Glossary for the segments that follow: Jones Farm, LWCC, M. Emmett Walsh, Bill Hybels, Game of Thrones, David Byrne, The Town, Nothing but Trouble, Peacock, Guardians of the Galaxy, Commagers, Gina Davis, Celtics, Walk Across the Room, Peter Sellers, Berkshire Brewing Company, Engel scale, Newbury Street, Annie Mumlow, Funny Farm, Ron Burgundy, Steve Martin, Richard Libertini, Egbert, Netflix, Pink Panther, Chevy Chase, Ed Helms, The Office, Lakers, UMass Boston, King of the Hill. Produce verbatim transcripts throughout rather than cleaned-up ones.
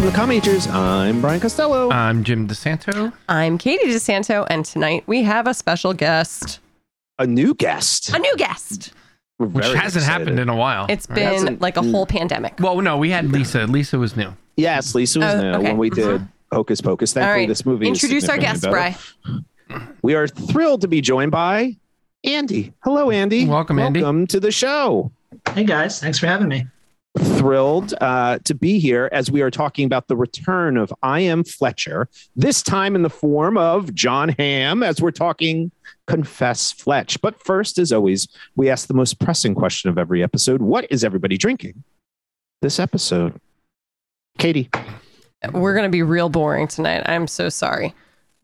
Welcome to Commagers. I'm Brian Costello. I'm Jim DeSanto. I'm Katie DeSanto. And tonight we have a special guest. A new guest. A new guest. We're Which hasn't excited. happened in a while. It's right? been hasn't, like a whole pandemic. Well, no, we had Lisa. Lisa was new. Yes, Lisa was oh, new okay. when we did mm-hmm. Hocus Pocus. Thankfully, right. this movie Introduce is our guest, Bri. We are thrilled to be joined by Andy. Hello, Andy. Welcome, Andy. Welcome to the show. Hey, guys. Thanks for having me. Thrilled uh, to be here as we are talking about the return of I M Fletcher, this time in the form of John Hamm, as we're talking Confess Fletch. But first, as always, we ask the most pressing question of every episode. What is everybody drinking this episode? Katie. We're going to be real boring tonight. I'm so sorry.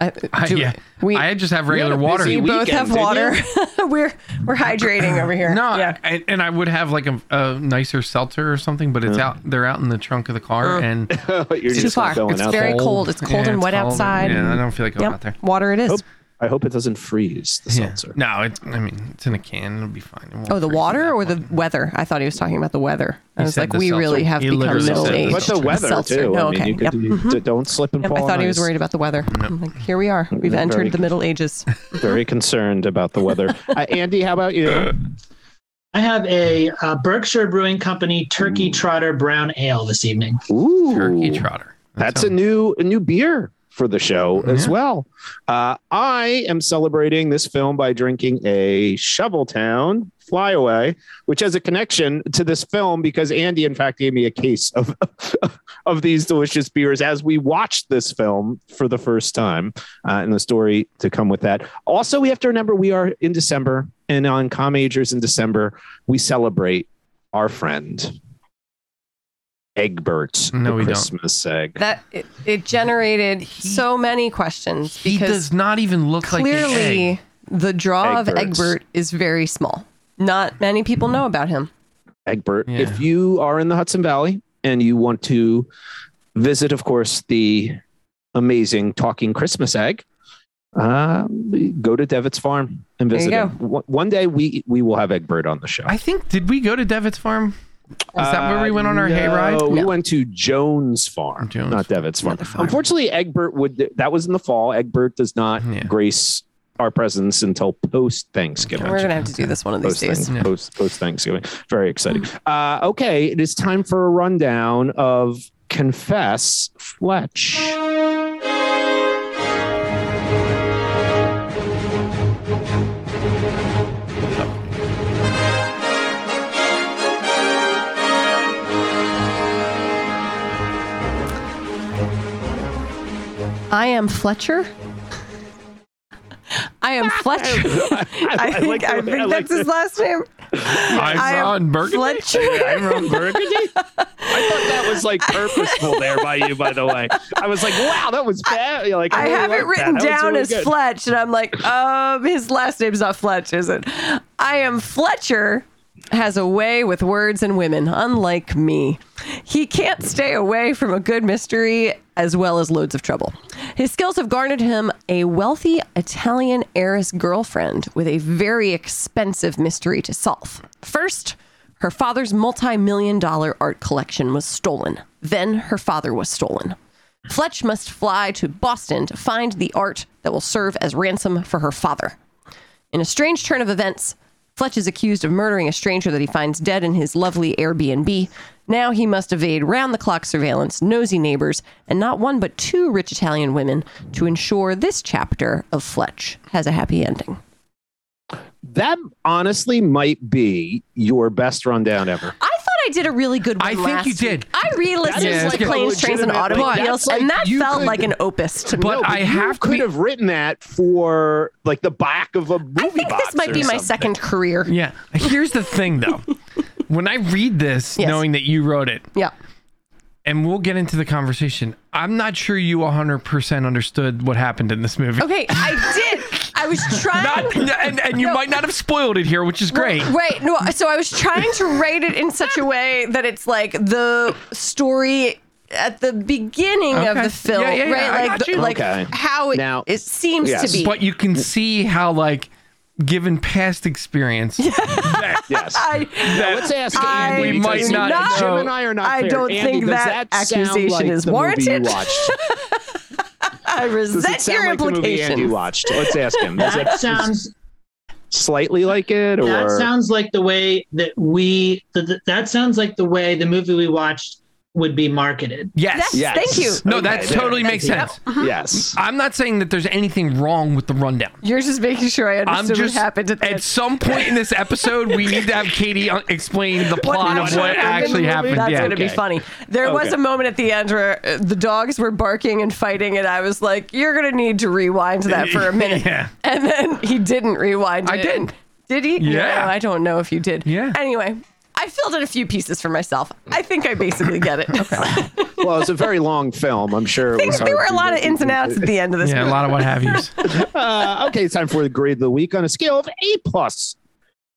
I, uh, yeah. we, I just have regular water. We both weekend, have water. we're we're hydrating over here. No, yeah. I, and I would have like a, a nicer seltzer or something, but it's uh. out. They're out in the trunk of the car, uh. and it's too far. It's out. very cold. cold. It's cold yeah, and it's wet cold. outside. Yeah, I don't feel like going yep. out there. Water, it is. Hope, I hope it doesn't freeze. The yeah. seltzer. No, it's. I mean, it's in a can. It'll be fine. It oh, the water or point. the weather? I thought he was talking about the weather. I he was like, we seltzer. really have he become middle aged. But the weather too. No, okay. Don't slip and fall. I thought he was worried about the weather. I'm like, here we are. We've entered very, the Middle Ages. Very concerned about the weather. Uh, Andy, how about you? I have a uh, Berkshire Brewing Company Turkey Ooh. Trotter Brown Ale this evening. Ooh, Turkey Trotter. That's, That's a new a new beer for the show yeah. as well. Uh, I am celebrating this film by drinking a Shovel Town Flyaway, which has a connection to this film because Andy, in fact, gave me a case of of these delicious beers as we watched this film for the first time, uh, and the story to come with that. Also, we have to remember we are in December, and on Commagers in December, we celebrate our friend Egbert, no, the we Christmas don't. egg. That it, it generated he, so many questions. He because does not even look like an egg. Clearly, the draw Egbert's. of Egbert is very small. Not many people know about him. Egbert. Yeah. If you are in the Hudson Valley and you want to visit, of course, the amazing talking Christmas egg, uh, go to Devitt's farm and visit him. One day we we will have Egbert on the show. I think. Did we go to Devitt's farm? Is that where we went on our uh, no, hayride? We no. went to Jones Farm, Jones not Devitt's farm. farm. Unfortunately, Egbert would, that was in the fall. Egbert does not yeah. grace our presence until post Thanksgiving. We're going to have to do this one of these post days. Things, yeah. Post post Thanksgiving. Very exciting. Uh, okay. It is time for a rundown of Confess Fletch. I am Fletcher. I am Fletcher. I, I, I think, like I think I like that's the... his last name. I'm I Ron Burgundy. Fletcher. I'm Ron Burgundy. I thought that was like purposeful there by you, by the way. I was like, wow, that was bad. You're like, I, I really have it written that. down really as good. Fletch, and I'm like, um, his last name's not Fletch, is it? I am Fletcher. Has a way with words and women, unlike me. He can't stay away from a good mystery as well as loads of trouble. His skills have garnered him a wealthy Italian heiress girlfriend with a very expensive mystery to solve. First, her father's multi-million dollar art collection was stolen. Then her father was stolen. Fletch must fly to Boston to find the art that will serve as ransom for her father. In a strange turn of events, Fletch is accused of murdering a stranger that he finds dead in his lovely Airbnb. Now he must evade round-the-clock surveillance, nosy neighbors, and not one but two rich Italian women to ensure this chapter of Fletch has a happy ending. That honestly might be your best rundown ever. I thought I did a really good one I last think you week. did. I re-listened to like Planes, Trains, and Automobiles, like, and that felt could, like an opus to me. But, no, but I have could be, have written that for like the back of a movie I think box this might be something. my second career. Yeah. Here's the thing, though. When I read this, yes. knowing that you wrote it, yeah. and we'll get into the conversation, I'm not sure you one hundred percent understood what happened in this movie. Okay, I did. I was trying... Not, and, and you no. might not have spoiled it here, which is great. No, right. No, so I was trying to write it in such a way that it's like the story at the beginning okay. of the film, yeah, yeah, yeah. right? I like the, like okay. how it, now, it seems yes. to be. But you can see how, like, given past experience, that Yes. I, that, let's ask I, Andy. We might not. not Jim and I are not I don't Andy, think that, that accusation like is warranted. I resent your like implications. You watched. Let's ask him. Does that, that sounds slightly like it, or that sounds like the way that we. The, the, that sounds like the way the movie we watched would be marketed. Yes. yes. Thank you. No, okay, that totally makes sense. Yep. Uh-huh. Yes. I'm not saying that there's anything wrong with the rundown. You're just making sure I understood just, what happened at the At some point in this episode, we need to have Katie explain the plot of what actually happened. That's yeah, going to okay. be funny. There okay. was a moment at the end where the dogs were barking and fighting, and I was like, you're going to need to rewind that for a minute. yeah. And then he didn't rewind I it. I didn't. Did he? Yeah. No, I don't know if you did. Yeah. Anyway. I filled in a few pieces for myself. I think I basically get it. Okay. Well, it's a very long film. I'm sure. It was there were a lot of ins and outs at the end of this. Yeah, movie. A lot of what have yous. uh, okay, it's time for the grade of the week. On a scale of A plus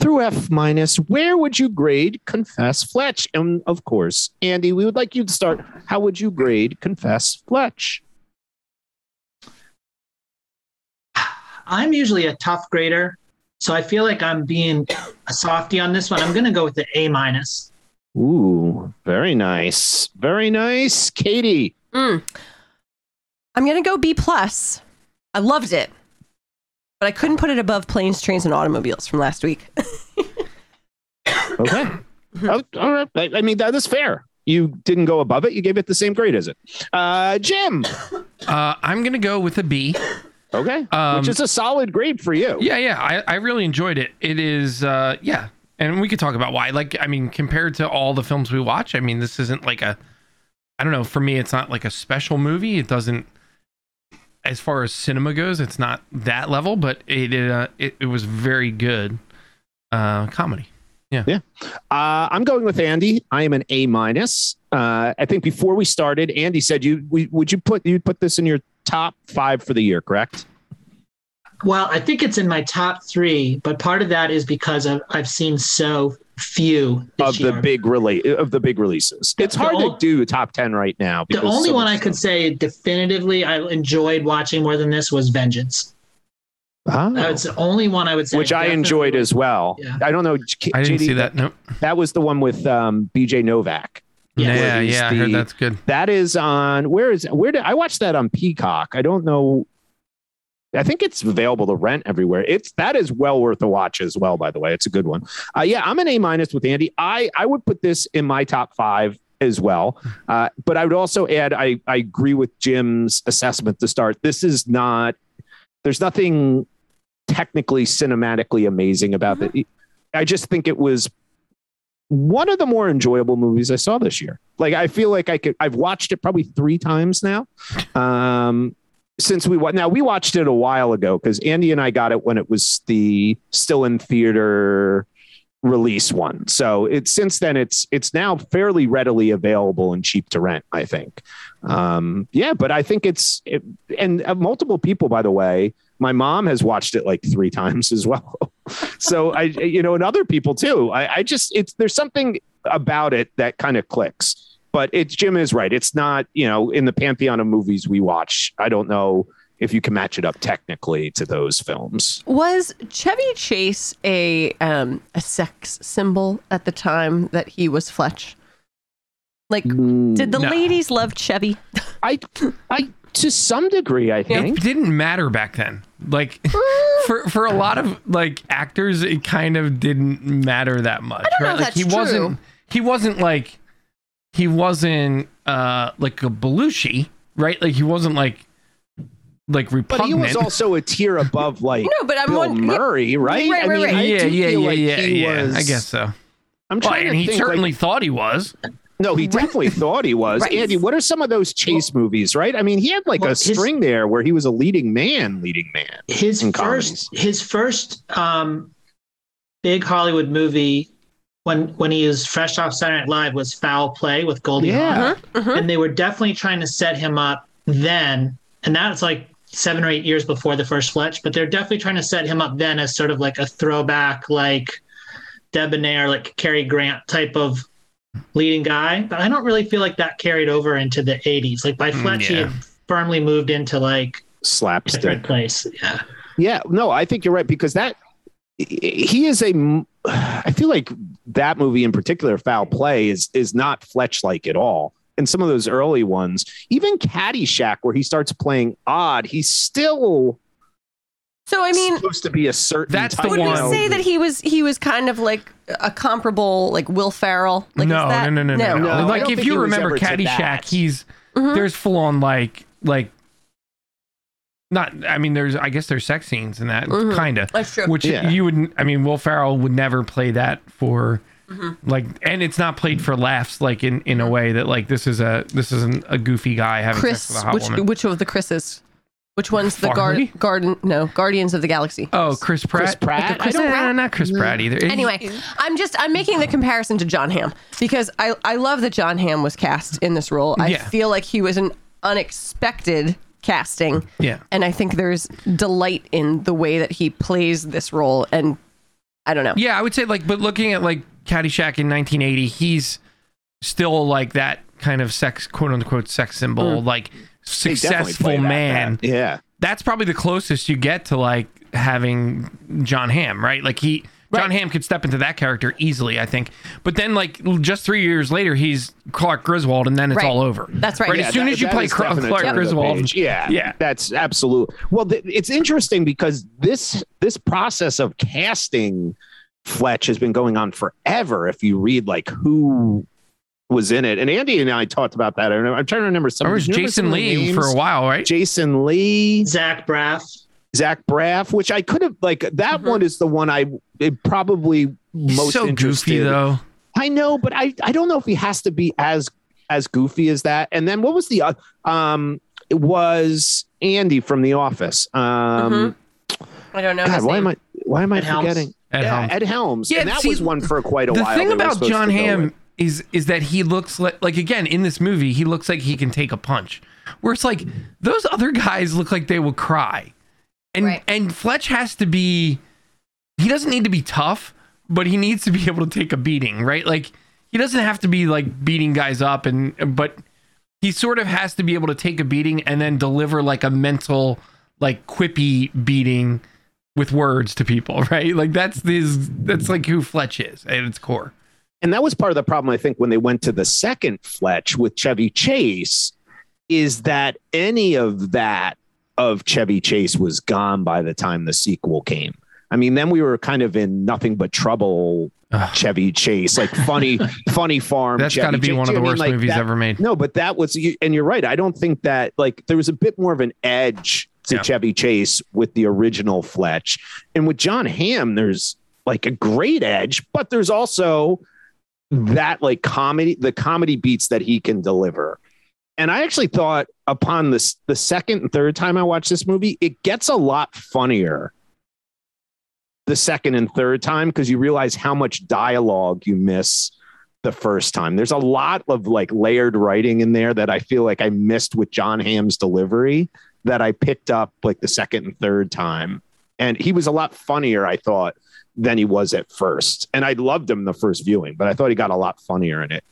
through F minus, where would you grade Confess Fletch? And of course, Andy, we would like you to start. How would you grade Confess Fletch? I'm usually a tough grader. So I feel like I'm being a softy on this one. I'm going to go with the A minus. Ooh, very nice. Very nice. Katie. Mm. I'm going to go B plus. I loved it, but I couldn't put it above Planes, Trains, and Automobiles from last week. Okay. Oh, all right. I, I mean, that is fair. You didn't go above it. You gave it the same grade as it. Uh, Jim. Uh, I'm going to go with a B. Okay, um, which is a solid grade for you. Yeah, yeah, I, I really enjoyed it. It is, uh, yeah, and we could talk about why. Like, I mean, compared to all the films we watch, I mean, this isn't like a, I don't know, for me, it's not like a special movie. It doesn't, as far as cinema goes, it's not that level, but it uh, it, it was very good uh, comedy. Yeah, yeah. Uh, I'm going with Andy. I am an A minus. Uh, I think before we started, Andy said you we, would you put you put this in your top five for the year, correct? Well, I think it's in my top three, but part of that is because I've, I've seen so few of the year. big release of the big releases. It's the, hard the, to do top ten right now. The only so one I could stuff. say definitively I enjoyed watching more than this was Vengeance. Oh. That's the only one I would say, which definitely. I enjoyed as well. Yeah. I don't know. K- I didn't G D, see that. Nope. That was the one with um, B J Novak. Yeah, yeah, yeah the, I heard that's good. That is on, where is, where did, I watched that on Peacock. I don't know. I think it's available to rent everywhere. It's, that is well worth a watch as well, by the way. It's a good one. Uh, yeah, I'm an A minus with Andy. I, I would put this in my top five as well. Uh, but I would also add, I, I agree with Jim's assessment to start. This is not, there's nothing technically, cinematically amazing about mm-hmm. it. I just think it was one of the more enjoyable movies I saw this year. Like, I feel like I could, I've watched it probably three times now. Um, since we now we watched it a while ago, because Andy and I got it when it was the still in theater release one. So it's since then it's, it's now fairly readily available and cheap to rent, I think. Um, yeah, but I think it's, it, and uh, multiple people, by the way, my mom has watched it like three times as well. So I, you know, and other people too. I, I just, it's, there's something about it that kind of clicks, but it's, Jim is right. It's not, you know, in the pantheon of movies we watch, I don't know if you can match it up technically to those films. Was Chevy Chase a, um, a sex symbol at the time that he was Fletch? Like, mm, did the no. ladies love Chevy? I, I, to some degree, I think. It didn't matter back then. Like, for for a lot of like actors, it kind of didn't matter that much. I don't right? know if like, that's he true. wasn't he wasn't like he wasn't uh like a Belushi, right? Like he wasn't like like repugnant. But he was also a tier above like no, but I'm Bill one, Murray, yeah, right? Right, I right, mean, right. I yeah, yeah, yeah, like yeah, yeah. Was, I guess so. I'm trying well, to and think, he certainly like, thought he was. No, he definitely right. thought he was. Right. Andy, what are some of those Chase well, movies, right? I mean, he had like well, a his, string there where he was a leading man, leading man. His first, comedies. his first um, big Hollywood movie when when he was fresh off Saturday Night Live was Foul Play with Goldie yeah. Hawn, uh-huh. Uh-huh. and they were definitely trying to set him up then, and that's like seven or eight years before the first Fletch. But they're definitely trying to set him up then as sort of like a throwback, like debonair, like Cary Grant type of leading guy, but I don't really feel like that carried over into the eighties. Like by Fletch, yeah. he had firmly moved into like slapstick place. Yeah, yeah. No, I think you're right because that he is a I feel like that movie in particular, Foul Play, is is not Fletch-like at all. And some of those early ones, even Caddyshack, where he starts playing odd, he's still so I mean supposed to be a certain. That's the one. Would you say that he was he was kind of like a comparable like Will Ferrell? Like, no, is that, no, no, no, no, no, no. Like if you remember Caddyshack, he's mm-hmm. there's full on like like. Not, I mean, there's, I guess there's sex scenes in that, mm-hmm. kind of, that's true. Which yeah. you would, I mean, Will Ferrell would never play that for, mm-hmm. like, and it's not played for laughs, like in, in a way that like this is a this isn't a goofy guy having Chris, sex with a hot which, woman. Which of the Chris's? Which one's the guard, garden? No, Guardians of the Galaxy. Oh, Chris Pratt. Chris Pratt. Chris I don't, Pratt? Not Chris Pratt either. It's, anyway, I'm just I'm making the comparison to John Hamm because I I love that John Hamm was cast in this role. I yeah. feel like he was an unexpected. Casting, yeah, and I think there's delight in the way that he plays this role, and I don't know. Yeah, I would say like, but looking at like Caddyshack in nineteen eighty, he's still like that kind of sex, quote unquote, sex symbol, mm. like successful man. That, yeah, that's probably the closest you get to like having John Hamm, right? Like he, right. John Hamm could step into that character easily, I think. But then like just three years later, he's Clark Griswold, and then it's right. all over. That's right. right? Yeah, as soon that, as you play Clark, Clark Griswold. Yeah, yeah, that's absolute. Well, th- it's interesting because this this process of casting Fletch has been going on forever. If you read like who was in it, and Andy and I talked about that. I remember, I'm trying to remember some. There was Jason Lee names? For a while, right? Jason Lee. Zach Braff. Zach Braff, which I could have like that mm-hmm. one is the one I it probably most so interested. Goofy though. I know, but I, I don't know if he has to be as as goofy as that. And then what was the uh, um it was Andy from The Office. Um, mm-hmm. I don't know. God, his why name. am I why am I Ed forgetting Helms. Ed, yeah, Helms. Ed Helms? Yeah, and that see, was one for quite a the while. The thing about John Hamm is is that he looks like like again in this movie he looks like he can take a punch. Where it's like those other guys look like they will cry. And right. and Fletch has to be, he doesn't need to be tough, but he needs to be able to take a beating, right? Like he doesn't have to be like beating guys up, and but he sort of has to be able to take a beating and then deliver like a mental, like quippy beating with words to people, right? Like that's his, that's like who Fletch is at its core. And that was part of the problem, I think, when they went to the second Fletch with Chevy Chase, is that any of that of Chevy Chase was gone by the time the sequel came. I mean, then we were kind of in nothing but trouble. Ugh. Chevy Chase, like funny, funny farm. That's got to be Chase. One of the worst I mean, like movies that, ever made. No, but that was, and you're right. I don't think that like there was a bit more of an edge to yeah. Chevy Chase with the original Fletch, and with John Hamm, there's like a great edge, but there's also that like comedy, the comedy beats that he can deliver. And I actually thought upon this, the second and third time I watched this movie, it gets a lot funnier the second and third time because you realize how much dialogue you miss the first time. There's a lot of like layered writing in there that I feel like I missed with John Hamm's delivery that I picked up like the second and third time. And he was a lot funnier, I thought, than he was at first. And I loved him the first viewing, but I thought he got a lot funnier in it.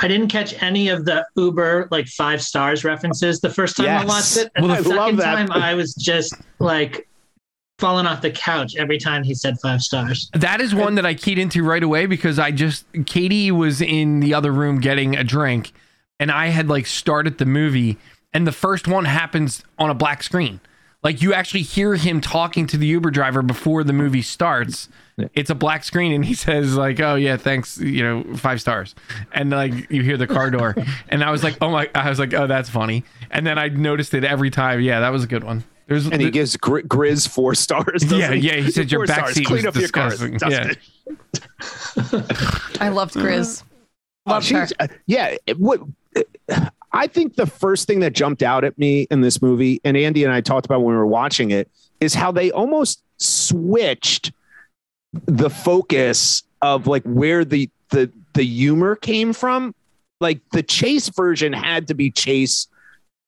I didn't catch any of the Uber like five stars references the first time yes. I watched it. And well, the I second time I was just like falling off the couch every time he said five stars. That is one that I keyed into right away because I just Katie was in the other room getting a drink and I had like started the movie and the first one happens on a black screen. Like you actually hear him talking to the Uber driver before the movie starts. It's a black screen and he says like, oh yeah, thanks, you know, five stars. And like you hear the car door and I was like, oh my, I was like, oh, that's funny. And then I noticed it every time. Yeah, that was a good one. There's, and he th- gives Gr- Grizz four stars. Yeah, he? yeah. He said your back seat was disgusting. Cars, yeah. I loved Grizz. Uh, loved her. Uh, yeah. It, what, it, I think the first thing that jumped out at me in this movie, and Andy and I talked about when we were watching it, is how they almost switched the focus of like where the the the humor came from. Like the Chase version had to be Chase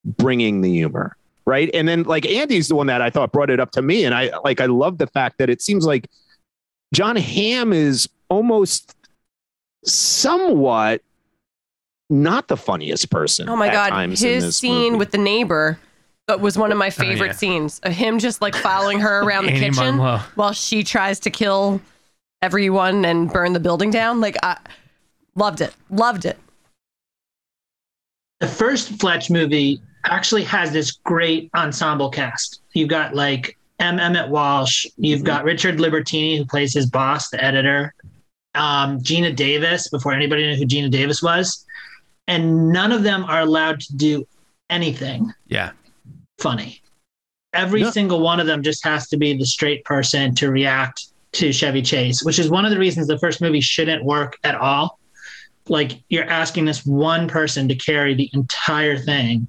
bringing the humor, right? And then like Andy's the one that I thought brought it up to me, and I like I love the fact that it seems like John Hamm is almost somewhat not the funniest person. Oh my God. His scene movie. With the neighbor that was one of my favorite oh, yeah. scenes of him just like following her around the kitchen Monlow. While she tries to kill everyone and burn the building down. Like, I loved it. Loved it. The first Fletch movie actually has this great ensemble cast. You've got like M. Emmett Walsh. You've got Richard Libertini, who plays his boss, the editor. Um, Gina Davis, before anybody knew who Gina Davis was. And none of them are allowed to do anything yeah. funny. Every yeah. single one of them just has to be the straight person to react to Chevy Chase, which is one of the reasons the first movie shouldn't work at all. Like, you're asking this one person to carry the entire thing.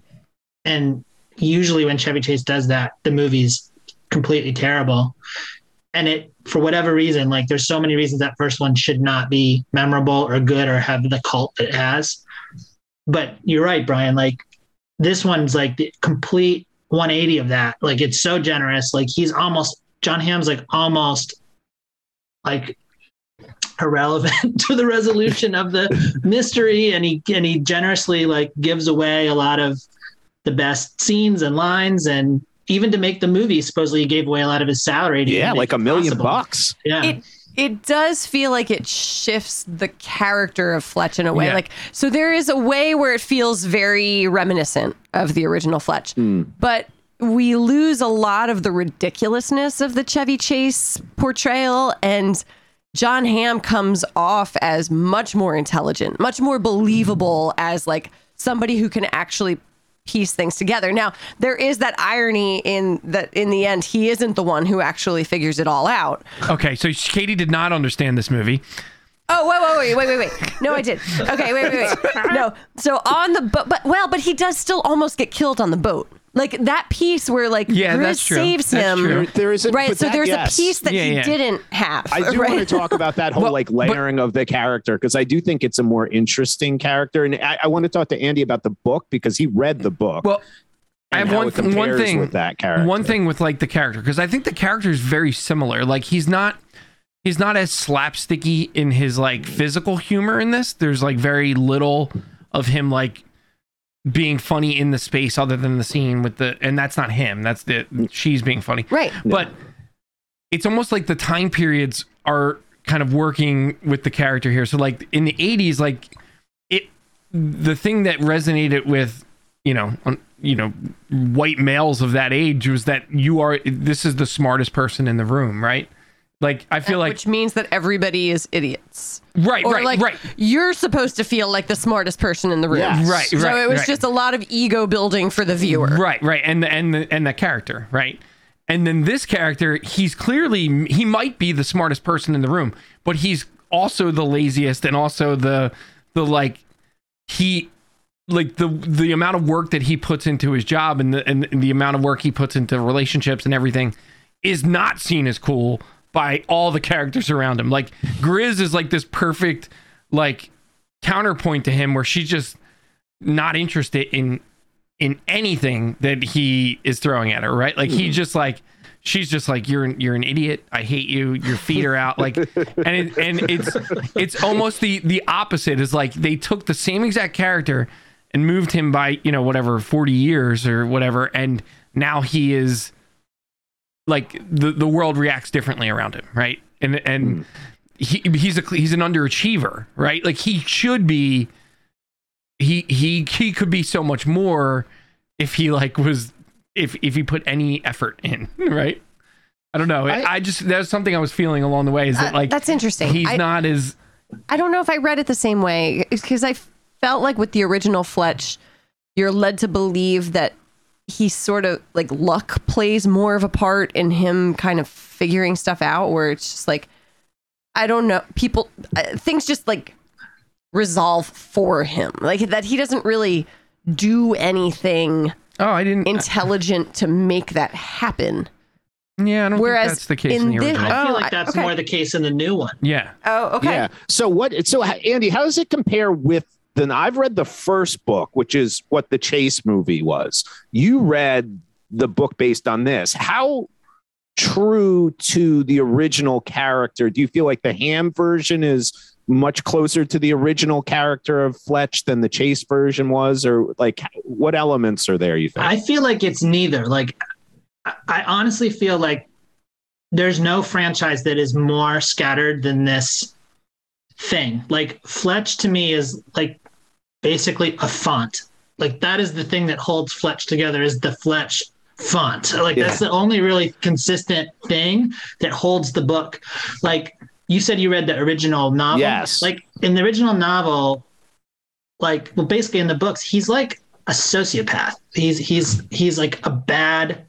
And usually when Chevy Chase does that, the movie's completely terrible. And it, for whatever reason, like, there's so many reasons that first one should not be memorable or good or have the cult that it has. But you're right, Brian, like, this one's like the complete one eighty of that. Like, it's so generous. Like, he's almost, John Hamm's like almost like irrelevant to the resolution of the mystery, and he and he generously like gives away a lot of the best scenes and lines, and even to make the movie, supposedly he gave away a lot of his salary to yeah like a million possible. bucks yeah it it does feel like it shifts the character of Fletch in a way. yeah. Like, so there is a way where it feels very reminiscent of the original Fletch, mm. but we lose a lot of the ridiculousness of the Chevy Chase portrayal, and John Hamm comes off as much more intelligent, much more believable, as like somebody who can actually piece things together. Now, there is that irony in that in the end, he isn't the one who actually figures it all out. Okay, so Katie did not understand this movie. Oh, wait, wait, wait, wait, wait, wait. No, I did. Okay, wait, wait, wait. No. So on the boat, but well, but he does still almost get killed on the boat. Like that piece where like yeah, Grizz saves him. There, there is a, right. So that, there's yes. a piece that yeah, he yeah. didn't have. I do right? want to talk about that whole well, like layering but, of the character, because I do think it's a more interesting character. And I, I want to talk to Andy about the book, because he read the book. Well, I have one, one thing with that character. One thing with like the character, because I think the character is very similar. Like he's not he's not as slapsticky in his like physical humor in this. There's like very little of him like being funny in the space other than the scene with the, and that's not him, that's the, she's being funny. Right. But yeah. it's almost like the time periods are kind of working with the character here. So like in the eighties, like it, the thing that resonated with, you know, on, you know, white males of that age was that you are, this is the smartest person in the room. Right. Like, I feel like... Which means that everybody is idiots. Right, or right, like, right. You're supposed to feel like the smartest person in the room. Yes. Right, so right, So it was right. just a lot of ego building for the viewer. Right, right. And the, and, the, and the character, right? And then this character, he's clearly... He might be the smartest person in the room, but he's also the laziest, and also the, the like, he... Like the the amount of work that he puts into his job, and the, and the amount of work he puts into relationships and everything is not seen as cool by all the characters around him. Like Grizz is like this perfect like counterpoint to him, where she's just not interested in in anything that he is throwing at her, right? Like he just like, she's just like, you're an, you're an idiot, I hate you, your feet are out, like, and it, and it's it's almost the the opposite. Is like they took the same exact character and moved him by, you know, whatever forty years or whatever, and now he is like the, the world reacts differently around him. Right. And, and he, he's a, he's an underachiever, right? Like he should be, he, he, he could be so much more if he like was, if, if he put any effort in, right? I don't know. I, I just, that was something I was feeling along the way, is that like, uh, that's interesting. He's I, not as, I don't know if I read it the same way, because I felt like with the original Fletch, you're led to believe that he sort of like luck plays more of a part in him kind of figuring stuff out, where it's just like, I don't know, people, uh, things just like resolve for him, like that he doesn't really do anything oh I didn't intelligent to make that happen. Yeah, I don't Whereas think that's the case in, in the original. This, I feel like that's okay. more the case in the new one. Yeah. Oh, okay. Yeah. So what? So Andy, how does it compare with? Then I've read the first book, which is what the Chase movie was. You read the book based on this. How true to the original character? Do you feel like the Hamm version is much closer to the original character of Fletch than the Chase version was? Or like what elements are there, you think? I feel like it's neither. Like I honestly feel like there's no franchise that is more scattered than this thing. Like Fletch to me is like basically a font. Like that is the thing that holds Fletch together, is the Fletch font. Like yeah. that's the only really consistent thing that holds the book. Like you said, you read the original novel. Yes. Like in the original novel, like, well, basically in the books, he's like a sociopath. He's, he's, he's like a bad,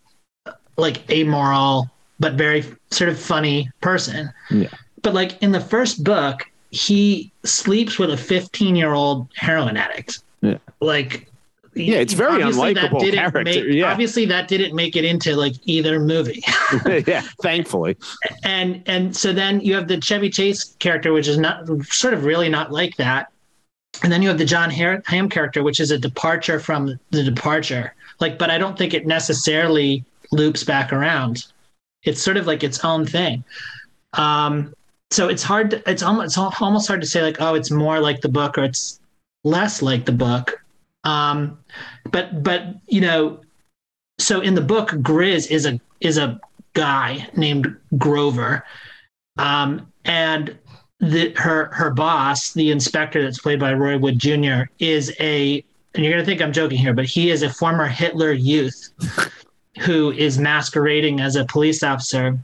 like amoral, but very sort of funny person. Yeah. But like in the first book, he sleeps with a fifteen year old heroin addict. Yeah. Like, yeah, it's very unlikable character. Make, yeah. Obviously that didn't make it into like either movie. Yeah, thankfully. And, and so then you have the Chevy Chase character, which is not sort of really not like that. And then you have the John Hamm character, which is a departure from the departure. Like, but I don't think it necessarily loops back around. It's sort of like its own thing. Um, so it's hard to, it's almost, it's almost hard to say like, oh, it's more like the book or it's less like the book. Um, but, but, you know, so in the book, Grizz is a, is a guy named Grover. Um, and The, her her boss, the inspector that's played by Roy Wood Junior, is a, and you're going to think I'm joking here, but he is a former Hitler youth who is masquerading as a police officer.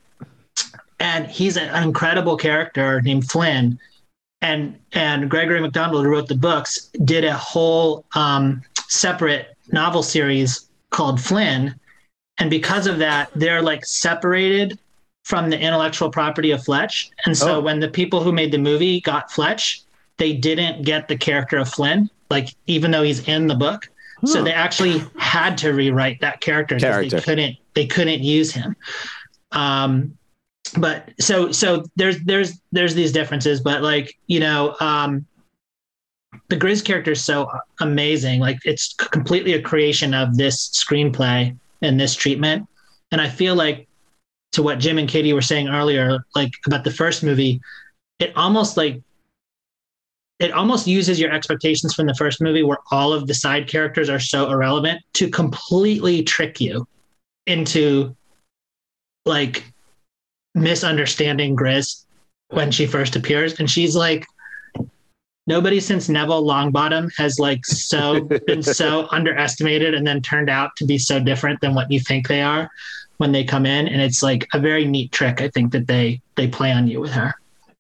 And he's an incredible character named Flynn. And and Gregory McDonald, who wrote the books, did a whole um, separate novel series called Flynn. And because of that, they're like separated from the intellectual property of Fletch. And so oh. when the people who made the movie got Fletch, they didn't get the character of Flynn, like even though he's in the book. Huh. So they actually had to rewrite that character because they couldn't they couldn't use him. Um, but so so there's there's there's these differences, but like, you know, um, the Grizz character is so amazing. Like it's completely a creation of this screenplay and this treatment. And I feel like, to what Jim and Katie were saying earlier, like about the first movie, it almost like it almost uses your expectations from the first movie, where all of the side characters are so irrelevant, to completely trick you into like misunderstanding Grizz when she first appears. And she's like, nobody since Neville Longbottom has like so been so underestimated and then turned out to be so different than what you think they are when they come in. And it's like a very neat trick, I think, that they they play on you with her.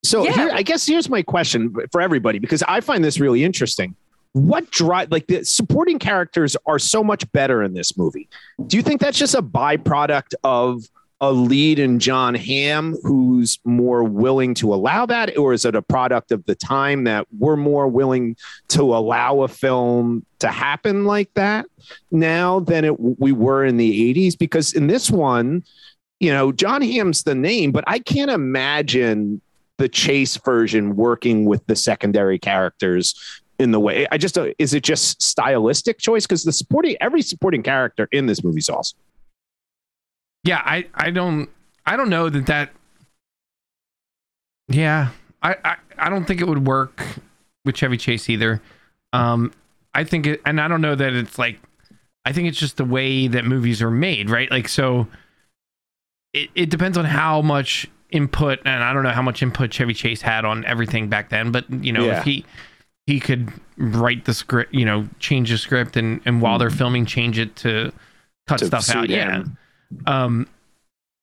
So yeah. here, I guess here's my question for everybody, because I find this really interesting. What drive, like the supporting characters are so much better in this movie. Do you think that's just a byproduct of a lead in John Hamm who's more willing to allow that? Or is it a product of the time that we're more willing to allow a film to happen like that now than it, we were in the eighties? Because in this one, you know, John Hamm's the name, but I can't imagine the Chase version working with the secondary characters in the way. I just, uh, is it just stylistic choice? Because the supporting, every supporting character in this movie is awesome. Yeah, I, I don't I don't know that that. Yeah, I, I, I don't think it would work with Chevy Chase either. Um, I think it, and I don't know that it's like, I think it's just the way that movies are made, right? Like, so it, it depends on how much input, and I don't know how much input Chevy Chase had on everything back then, but you know, yeah. if he he could write the script, you know, change the script, and, and while they're filming, change it to cut to stuff out. Yeah. Um,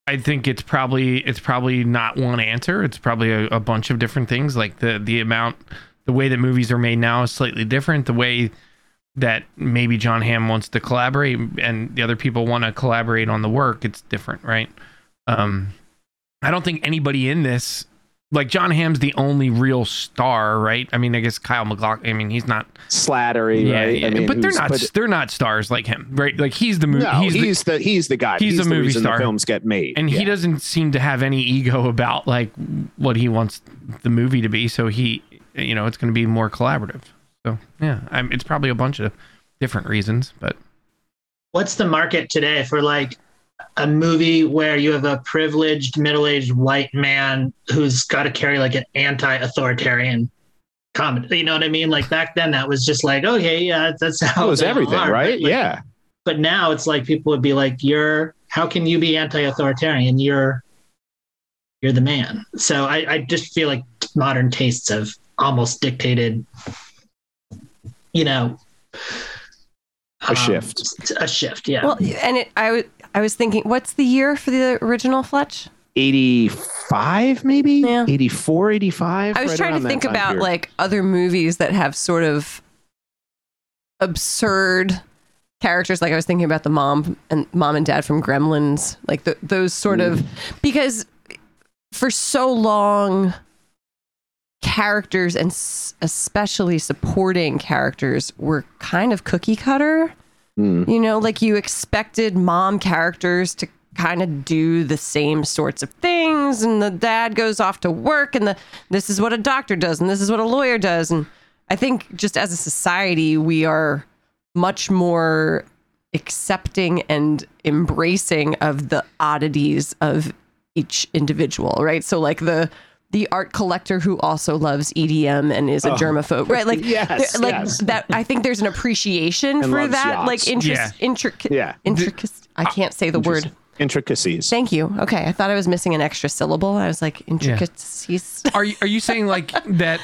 I think it's probably it's probably not one answer. It's probably a, a bunch of different things. Like the the amount, the way that movies are made now is slightly different. The way that maybe John Hamm wants to collaborate and the other people want to collaborate on the work, it's different, right? Um, I don't think anybody in this, like John Hamm's the only real star, right? I mean, I guess Kyle MacLachlan. I mean, he's not Slattery, yeah, right? Yeah, I mean, but they're not but, they're not stars like him, right? Like he's the movie. No, he's, he's the, the he's the guy. He's, he's the, the movie reason star. The films get made, and yeah. he doesn't seem to have any ego about like what he wants the movie to be. So he, you know, it's going to be more collaborative. So yeah, I'm, it's probably a bunch of different reasons. But what's the market today for like a movie where you have a privileged middle-aged white man who's got to carry like an anti-authoritarian comment? You know what I mean? Like back then that was just like, okay, yeah, that's how that was everything, are, right? Like, yeah. But now it's like people would be like, you're, how can you be anti-authoritarian? You're you're the man. So I, I just feel like modern tastes have almost dictated, you know, a um, shift. A shift, yeah. Well, and it, I, w- I was thinking, what's the year for the original Fletch? eighty-five, maybe? Yeah. eighty-four, eighty-five? I was right trying to think about, here. like, other movies that have sort of absurd characters. Like, I was thinking about the mom and mom and dad from Gremlins. Like, the, those sort mm. of... Because for so long... characters and especially supporting characters were kind of cookie cutter. Mm. You know, like you expected mom characters to kind of do the same sorts of things, and the dad goes off to work, and the this is what a doctor does, and this is what a lawyer does. And I think just as a society, we are much more accepting and embracing of the oddities of each individual, right? So like the the art collector who also loves E D M and is a oh. germaphobe, right? Like, yes, like yes. that. I think there's an appreciation for that. Yachts. Like interest, yeah. intric, yeah. intric, I can't say the word. Intricacies. Thank you. Okay. I thought I was missing an extra syllable. I was like, intricacies. Yeah. Are you, are you saying like that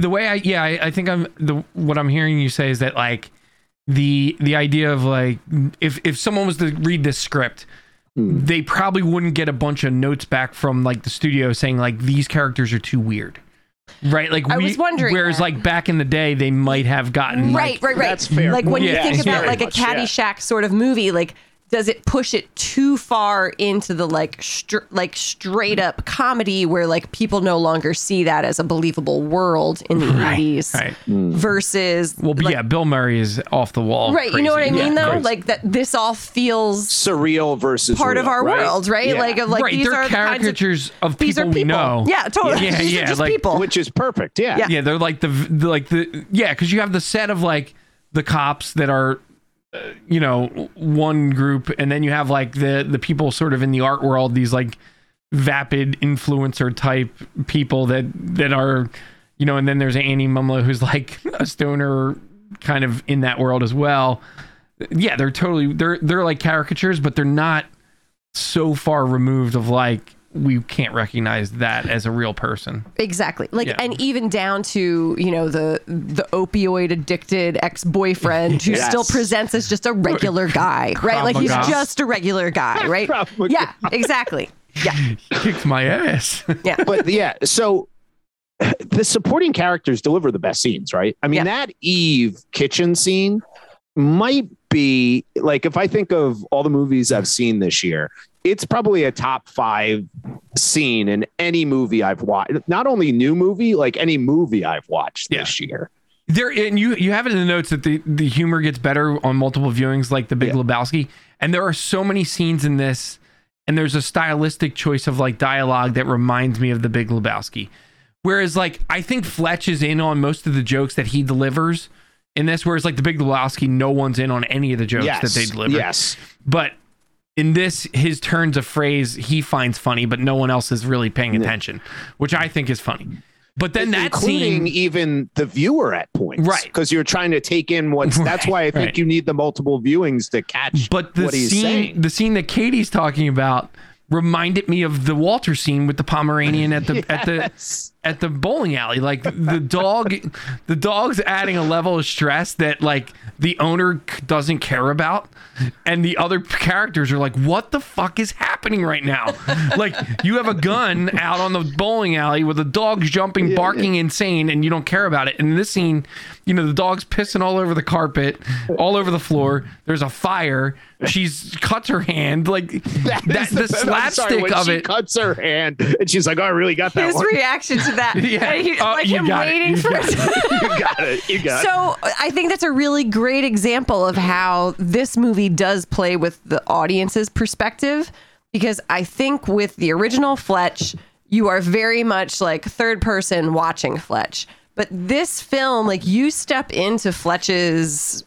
the way I, yeah, I, I think I'm the, what I'm hearing you say is that like the, the idea of like, if, if someone was to read this script, they probably wouldn't get a bunch of notes back from like the studio saying like these characters are too weird, right? Like we, I was wondering. Whereas that. like back in the day, they might have gotten right, like, right, right. That's fair. Like when yeah, you think about like much, a Caddyshack yeah. sort of movie, like does it push it too far into the like str- like straight up comedy where like people no longer see that as a believable world in the right, eighties right. versus well like, yeah Bill Murray is off the wall right crazy. You know what I mean yeah, though crazy. Like that this all feels surreal versus part real, of our right? world right yeah. like like right. these they're are caricatures of, of people we know yeah totally yeah, yeah, these yeah, are just like, people which is perfect yeah yeah, yeah they're like the, the like the yeah because you have the set of like the cops that are you know one group, and then you have like the the people sort of in the art world, these like vapid influencer type people that that are you know and then there's Annie Mumlow who's like a stoner kind of in that world as well. Yeah, they're totally they're they're like caricatures, but they're not so far removed of like we can't recognize that as a real person. Exactly. Like, yeah. and even down to, you know, the, the opioid addicted ex-boyfriend who yes. still presents as just a regular guy, right? Like he's just a regular guy, right? Yeah, exactly. Yeah. He kicked my ass. Yeah. But yeah. So the supporting characters deliver the best scenes, right? I mean, yeah. that Eve kitchen scene might be like, if I think of all the movies I've seen this year, it's probably a top five scene in any movie I've watched. Not only new movie, like any movie I've watched yeah. this year. There, and you you have it in the notes that the, the humor gets better on multiple viewings, like The Big yeah. Lebowski. And there are so many scenes in this, and there's a stylistic choice of like dialogue that reminds me of The Big Lebowski. Whereas like I think Fletch is in on most of the jokes that he delivers in this, whereas like The Big Lebowski, no one's in on any of the jokes yes. that they deliver. Yes, but. In this, his turns of phrase he finds funny, but no one else is really paying attention, which I think is funny. But then that including scene, even the viewer at points, right? Because you're trying to take in what's. Right, that's why I think right. you need the multiple viewings to catch. But the what he's scene, saying. the scene that Katie's talking about, reminded me of the Walter scene with the Pomeranian at the yes. at the at the bowling alley. Like the dog, the dog's adding a level of stress that like the owner doesn't care about. And the other characters are like, what the fuck is happening right now? Like, you have a gun out on the bowling alley with the dogs jumping, yeah, barking yeah. insane, and you don't care about it. And in this scene, you know, the dog's pissing all over the carpet, all over the floor. There's a fire. She's cuts her hand. Like, that that, the, the slapstick sorry, of she it. She cuts her hand, and she's like, oh, I really got that His one. His reaction to that. yeah. He, oh, like, you I'm got waiting it. You for got it. it. You got it. You got so, it. I think that's a really great example of how this movie does play with the audience's perspective, because I think with the original Fletch, you are very much like third person watching Fletch. But this film, like you step into Fletch's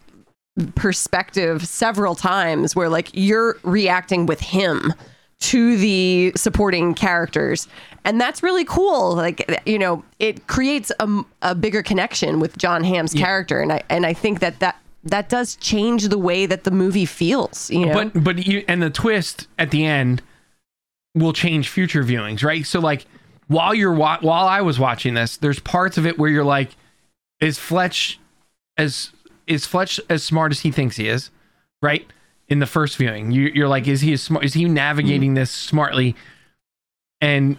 perspective several times where like you're reacting with him to the supporting characters. And that's really cool. Like, you know, it creates a, a bigger connection with John Hamm's yeah. character. And I, and I think that that that does change the way that the movie feels, you know. But but you, and the twist at the end will change future viewings, right? So like while you're wa- while I was watching this, there's parts of it where you're like, is Fletch as is Fletch as smart as he thinks he is, right? In the first viewing, you, you're like, is he as smart? Is he navigating this smartly? And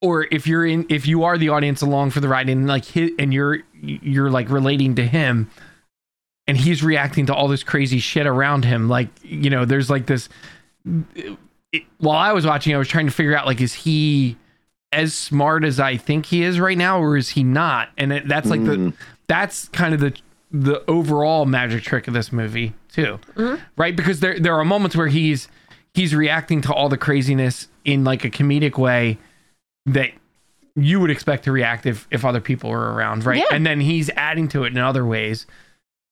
or if you're in, if you are the audience along for the ride, and like his, and you're you're like relating to him, and he's reacting to all this crazy shit around him, like, you know, there's like this. It, while I was watching, I was trying to figure out, like, is he as smart as I think he is right now, or is he not? And it, that's like mm. the that's kind of the the overall magic trick of this movie too, mm-hmm. right? Because there there are moments where he's he's reacting to all the craziness in like a comedic way that you would expect to react if, if other people were around, right? Yeah. And then he's adding to it in other ways,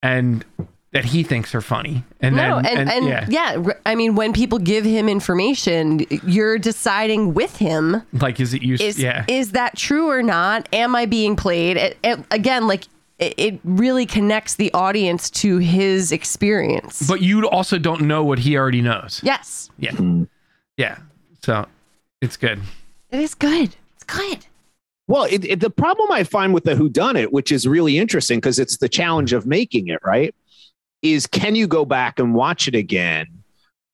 and that he thinks are funny. And no, then, and, and, and yeah. yeah, I mean, when people give him information, you're deciding with him, like, is it useful? Yeah. Is that true or not? Am I being played? It, it, again, like, it really connects the audience to his experience. But you also don't know what he already knows. Yes. Yeah. Yeah. So it's good. It is good. It's good. Well, it, it, the problem I find with the whodunit, which is really interesting because it's the challenge of making it, right, is can you go back and watch it again?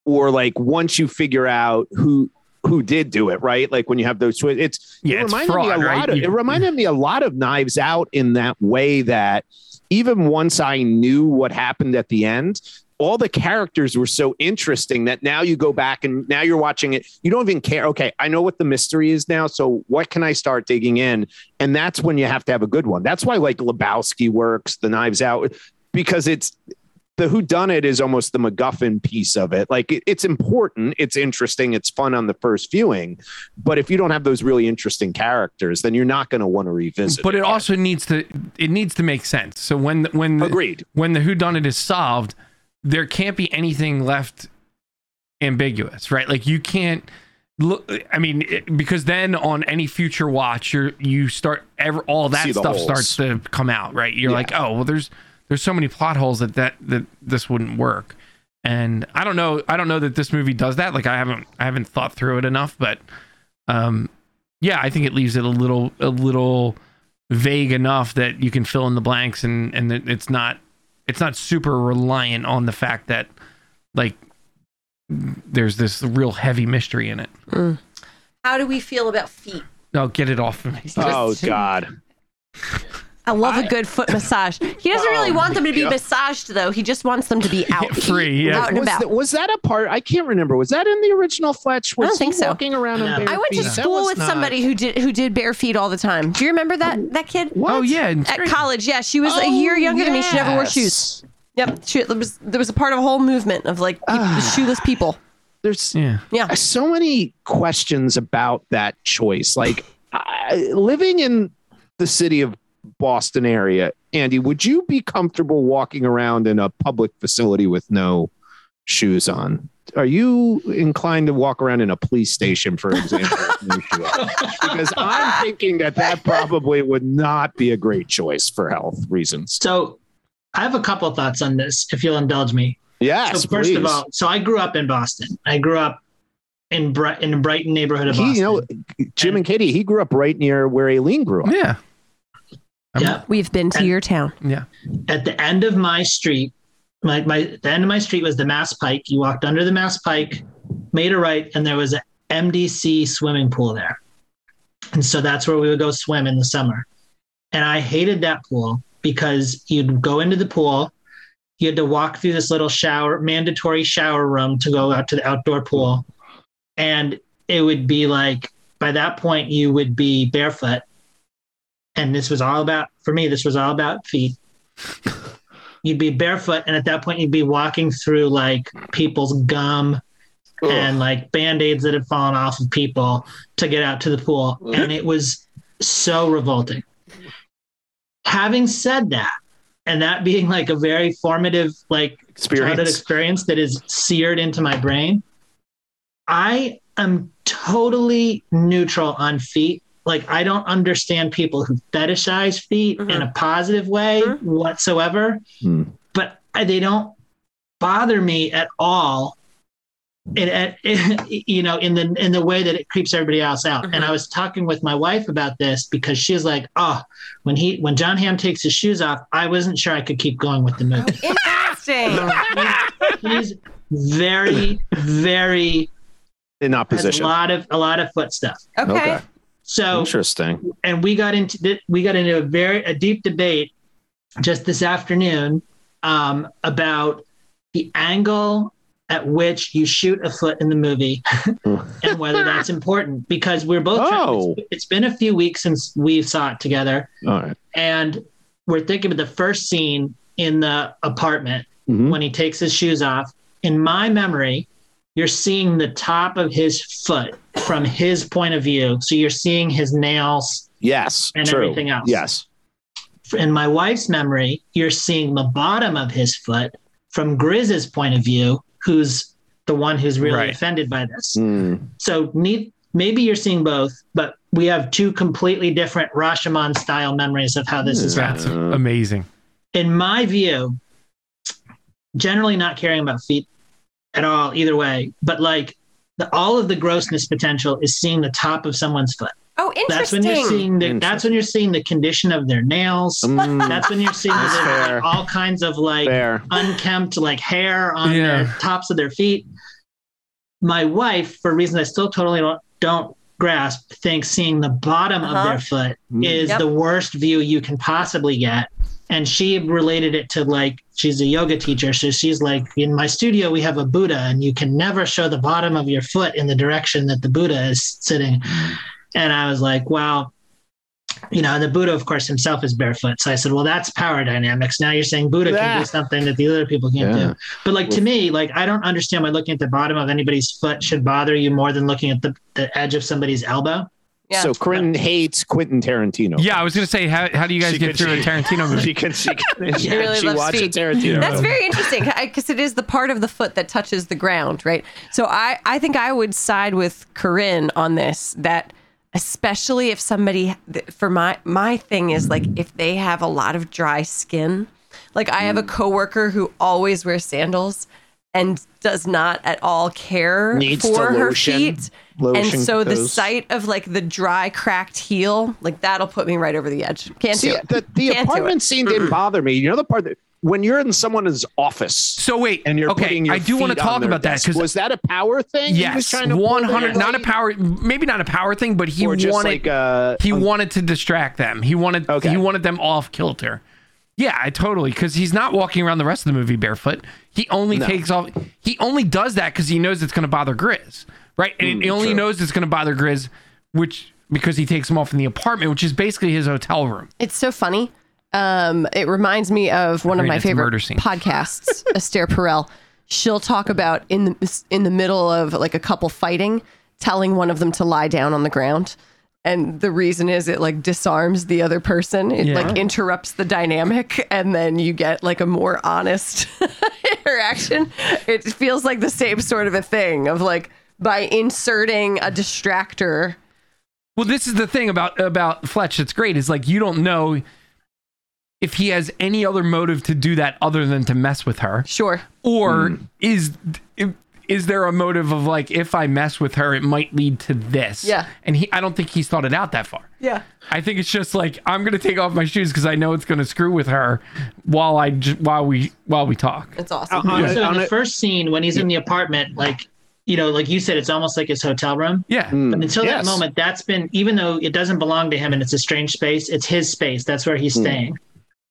Or like once you figure out who... who did do it, right? Like when you have those twists, it's, yeah, it reminded it's fraud, me a right? lot of, it reminded me a lot of Knives Out in that way, that even once I knew what happened at the end, all the characters were so interesting that now you go back and now you're watching it. You don't even care. Okay, I know what the mystery is now, so what can I start digging in? And that's when you have to have a good one. That's why like Lebowski works, the Knives Out, because it's, the whodunit is almost the MacGuffin piece of it. Like it, it's important, it's interesting, it's fun on the first viewing, but if you don't have those really interesting characters, then you're not going to want to revisit. But it, it also needs to it needs to make sense. So when when the, Agreed. when the whodunit is solved, there can't be anything left ambiguous, right? Like you can't look. I mean, it, because then on any future watch, you you start ever all that stuff holes. starts to come out, right? You're yeah. like, oh well, there's. There's so many plot holes that, that that this wouldn't work, and I don't know. I don't know that this movie does that. Like I haven't I haven't thought through it enough, but um, yeah, I think it leaves it a little a little vague enough that you can fill in the blanks, and and it's not it's not super reliant on the fact that like there's this real heavy mystery in it. Mm. How do we feel about feet? Oh, get it off of me! Oh God. I love I, a good foot massage. He doesn't oh really want them to be God. massaged, though. He just wants them to be out, free, yeah. out and was about. The, was that a part? I can't remember. Was that in the original Fletch? Was I don't think so. Walking around no. in bare I went to feet? school with not... somebody who did who did bare feet all the time. Do you remember that oh, that kid? What? Oh yeah, at great. college. Yeah, she was oh, a year younger yes. than me. She never wore shoes. Yep, she, it was, there was a part of a whole movement of like uh, shoeless people. There's yeah. yeah, so many questions about that choice. Like I, living in the city of Boston area, Andy, would you be comfortable walking around in a public facility with no shoes on? Are you inclined to walk around in a police station, for example? Because I'm thinking that that probably would not be a great choice for health reasons. So I have a couple of thoughts on this, if you'll indulge me. Yes, so first please. of all, so I grew up in Boston. I grew up in, Bre- in the Brighton neighborhood of Boston. He, you know, Jim and, and Katie, he grew up right near where Aileen grew up. Yeah. Yeah. We've been to and your town. Yeah. At the end of my street, my, my the end of my street was the Mass Pike. You walked under the Mass Pike, made a right, and there was an M D C swimming pool there. And so that's where we would go swim in the summer. And I hated that pool because you'd go into the pool, you had to walk through this little shower, mandatory shower room to go out to the outdoor pool. And it would be like, by that point, you would be barefoot. And this was all about, for me, this was all about feet. You'd be barefoot. And at that point, you'd be walking through like people's gum Ugh. and like Band-Aids that had fallen off of people to get out to the pool. Ugh. And it was so revolting. Having said that, and that being like a very formative, like experience. childhood experience that is seared into my brain, I am totally neutral on feet. Like, I don't understand people who fetishize feet mm-hmm. in a positive way mm-hmm. whatsoever, mm. but they don't bother me at all it, it, you know, in the in the way that it creeps everybody else out. Mm-hmm. And I was talking with my wife about this because she's like, oh, when he when John Hamm takes his shoes off, I wasn't sure I could keep going with the movie. Oh, interesting. he's, he's very, very in opposition. A lot of a lot of foot stuff. Okay. okay. So interesting. And we got into we got into a very a deep debate just this afternoon um, about the angle at which you shoot a foot in the movie and whether that's important, because we're both, oh. it's, it's been a few weeks since we saw it together. All right. And we're thinking of the first scene in the apartment mm-hmm. when he takes his shoes off. In my memory, you're seeing the top of his foot from his point of view. So you're seeing his nails yes, and true. everything else. Yes. In my wife's memory, you're seeing the bottom of his foot from Grizz's point of view, who's the one who's really right. offended by this. Mm. So need, maybe you're seeing both, but we have two completely different Rashomon style memories of how this mm. is wrapped. Amazing. In my view, generally not caring about feet at all, either way, but like the, all of the grossness potential is seeing the top of someone's foot. Oh, interesting. That's when you're seeing the, that's when you're seeing the condition of their nails. Mm. That's when you're seeing the, like, all kinds of like fair. unkempt like hair on yeah. the tops of their feet. My wife, for reasons I still totally don't, don't grasp, thinks seeing the bottom uh-huh. of their foot mm. is yep. the worst view you can possibly get. And she related it to, like, she's a yoga teacher. So she's like, in my studio, we have a Buddha and you can never show the bottom of your foot in the direction that the Buddha is sitting. And I was like, well, you know, and the Buddha, of course, himself is barefoot. So I said, well, that's power dynamics. Now you're saying Buddha yeah. can do something that the other people can't yeah. do. But like, to me, like, I don't understand why looking at the bottom of anybody's foot should bother you more than looking at the, the edge of somebody's elbow. Yeah. So Corinne hates Quentin Tarantino. Yeah, I was going to say, how how do you guys she get through she, a Tarantino movie? She can, she can, she, really she watches Tarantino. That's movie. Very interesting, because it is the part of the foot that touches the ground, right? So I, I think I would side with Corinne on this, that especially if somebody, for my, my thing is like, if they have a lot of dry skin, like I have a coworker who always wears sandals and does not at all care Needs for her feet. Lotion and so those. The sight of like the dry cracked heel, like that'll put me right over the edge. Can't See, do it. The, the apartment scene didn't bother me. You know the part that when you're in someone's office. So wait, and you're okay, putting your I do want to talk about desk. that, because was that a power thing? Yes, he was trying to one hundred not a power, maybe not a power thing, but he wanted like a, he um, wanted to distract them. He wanted okay. he wanted them off kilter. Yeah, I totally, because he's not walking around the rest of the movie barefoot. He only no. takes off. He only does that because he knows it's going to bother Grizz. Right, and mm, he only true. knows it's going to bother Grizz, which because he takes him off in the apartment, which is basically his hotel room. It's so funny. Um, it reminds me of one I mean, of my favorite podcasts, Esther Perel. She'll talk about in the in the middle of like a couple fighting, telling one of them to lie down on the ground, and the reason is it like disarms the other person. It yeah. like interrupts the dynamic, and then you get like a more honest interaction. It feels like the same sort of a thing of like. By inserting a distractor. Well, this is the thing about about Fletch that's great. Is like you don't know if he has any other motive to do that other than to mess with her. Sure. Or mm. is is there a motive of like, if I mess with her, it might lead to this. Yeah. And he, I don't think he's thought it out that far. Yeah. I think it's just like, I'm gonna take off my shoes because I know it's gonna screw with her while I while we while we talk. It's awesome. Uh, also, yeah. in the first scene when he's yeah. in the apartment, like. You know, like you said, it's almost like his hotel room. Yeah. But until yes. that moment, that's been, even though it doesn't belong to him and it's a strange space, it's his space. That's where he's mm. staying.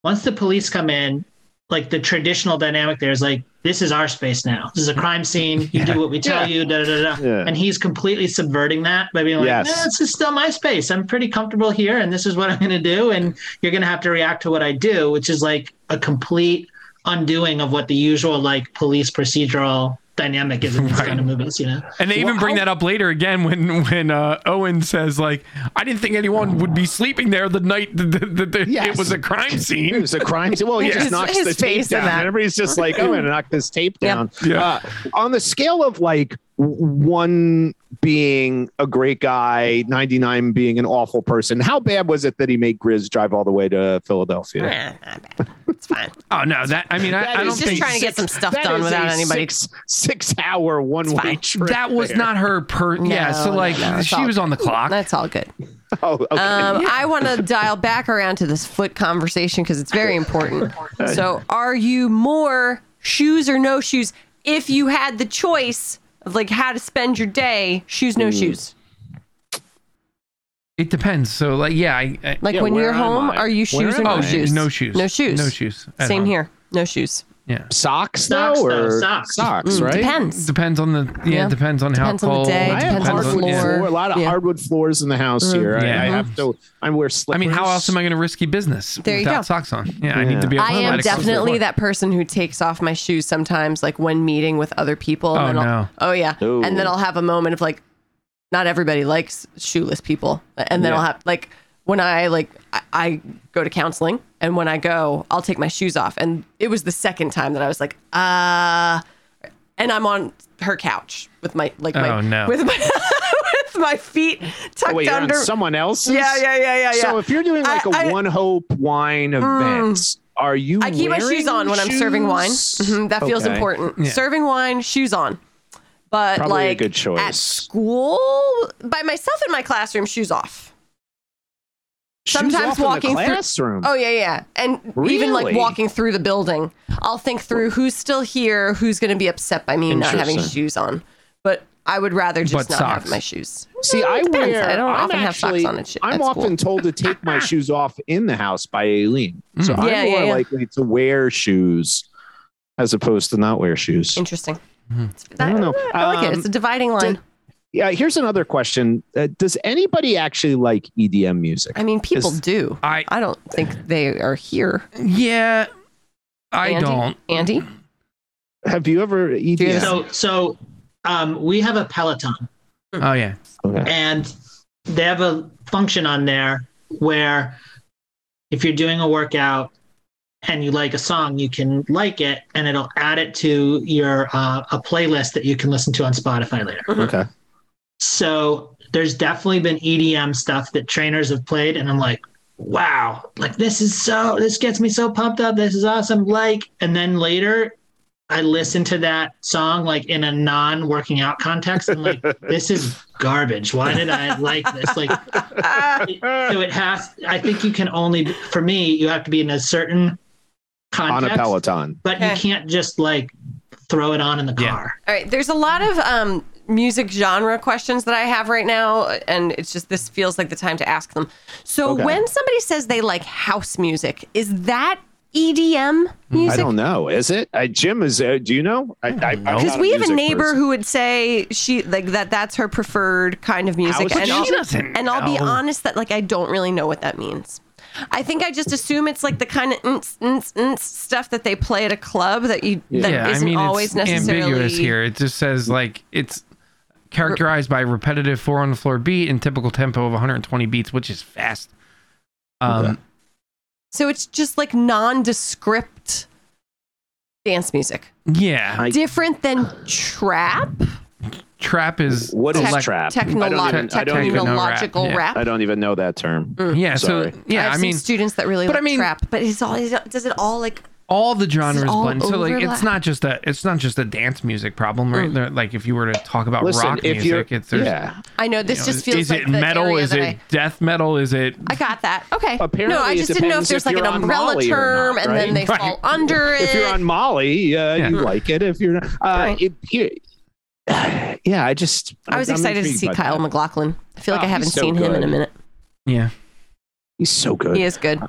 Once the police come in, like the traditional dynamic there is like, this is our space now. This is a crime scene. You yeah. do what we tell yeah. you. Da, da, da, da. Yeah. And he's completely subverting that by being like, yes. no, this is still my space. I'm pretty comfortable here and this is what I'm going to do. And you're going to have to react to what I do, which is like a complete undoing of what the usual like police procedural dynamic is in these right. kind of movies, you know. And they even well, bring that up later again when when uh, Owen says like, I didn't think anyone would be sleeping there the night the, the, the, yes. it was a crime scene. It was a crime scene. Well, he just knocks his the tape down. And everybody's just like, oh, I'm going to knock this tape down. Yep. Yeah. Uh, on the scale of like one being a great guy, ninety-nine being an awful person. How bad was it that he made Grizz drive all the way to Philadelphia? It's fine. Oh no, that I mean, I, I don't think just trying six, to get some stuff done without anybody. Six, six hour one way trip. That was there. not her. Per- no, yeah, so like no, no, she was good. on the clock. That's all good. Oh, okay. um, yeah. I want to dial back around to this foot conversation because it's very important. So, are you more shoes or no shoes? If you had the choice of like how to spend your day, shoes, no mm. shoes. It depends. So like, yeah, I, I, like yeah, when you're home, I? are you shoes or no I? shoes? No shoes. No shoes. No shoes. Same home. here. No shoes. Yeah. Socks, socks though, or socks, socks mm, right? Depends. Depends on the yeah. yeah. Depends on depends how cold. On the day, depends on the floor. floor. A lot of yeah. hardwood floors in the house mm, here. Yeah. I, I have to. I wear slippers. I mean, how else am I going to risky business there without you go. socks on? Yeah, yeah, I need to be. I am definitely that person who takes off my shoes sometimes, like when meeting with other people. And oh then no! Oh yeah, Ooh. and then I'll have a moment of like, not everybody likes shoeless people, and then yeah. I'll have like when I like I, I go to counseling. And when I go, I'll take my shoes off. And it was the second time that I was like, uh, and I'm on her couch with my, like, my, oh, no. with my, with my feet tucked oh, wait, under. You're on someone else's? Yeah, yeah, yeah, yeah, yeah. So if you're doing like I, a I, One Hope wine event, mm, are you I keep my shoes on when shoes? I'm serving wine. Mm-hmm, that feels okay. important. Yeah. Serving wine, shoes on. But probably like a good choice. At school, by myself in my classroom, shoes off. Sometimes walking through classroom. Oh yeah, yeah, and really? even like walking through the building, I'll think through who's still here, who's going to be upset by me not having shoes on. But I would rather just but not socks. have my shoes. See, no, I wear. I don't I'm often actually, have socks on and shit. I'm often cool. told to take my shoes off in the house by Aileen, so mm-hmm. I'm yeah, more yeah, yeah. likely to wear shoes as opposed to not wear shoes. Interesting. Mm-hmm. I, I don't know. I like um, it. It's a dividing line. Did, Yeah, here's another question. Uh, does anybody actually like E D M music? I mean, people Is, do. I, I don't think they are here. Yeah, I Andy? don't. Andy? Have you ever E D M? So, so um, we have a Peloton. Oh, yeah. Okay. And they have a function on there where if you're doing a workout and you like a song, you can like it, and it'll add it to your uh, a playlist that you can listen to on Spotify later. Okay. So there's definitely been E D M stuff that trainers have played. And I'm like, wow, like this is so, this gets me so pumped up. This is awesome. Like, and then later I listen to that song, like in a non working out context. And like, this is garbage. Why did I like this? Like, so it has, I think you can only, for me, you have to be in a certain context. On a Peloton. But okay. you can't just like throw it on in the car. Yeah. All right. There's a lot of, um, music genre questions that I have right now, and it's just this feels like the time to ask them. So okay. when somebody says they like house music, is that E D M music? I don't know. Is it? I, Jim is. Uh, do you know? Because we have a neighbor person. who would say she like that. That's her preferred kind of music. And I'll, and I'll be honest that like I don't really know what that means. I think I just assume it's like the kind of mm, mm, mm stuff that they play at a club that you yeah. that yeah, isn't I mean, always it's necessarily ambiguous here. It just says like it's. characterized by repetitive four on the floor beat and typical tempo of one hundred twenty beats, which is fast. Um, okay. So it's just like nondescript dance music. Yeah. I, Different than trap. Trap is... What is tec- trap? Technolo- I don't even, te- I don't technological even know rap. rap. I don't even know that term. Mm. Yeah, Sorry. so... Yeah, I, have I mean... Some students that really like I mean, trap, but it's all, does it all like... All the genres all blend, overlap. so like it's not just a it's not just a dance music problem, right? Mm. Like if you were to talk about Listen, rock music, it's there's, yeah. I know this you know, just feels is like it the metal? Is it I, death metal? Is it? I got that. Okay. Apparently, no, I just didn't know if there's if like an umbrella Molly term, not, right? and then they right. fall under it. If you're on Molly, uh, yeah. you like it. If you're not, uh, right. it, you, yeah, I just I was I'm excited to see Kyle that. MacLachlan. I feel like oh, I haven't so seen good. him in a minute. Yeah, he's so good. He is good.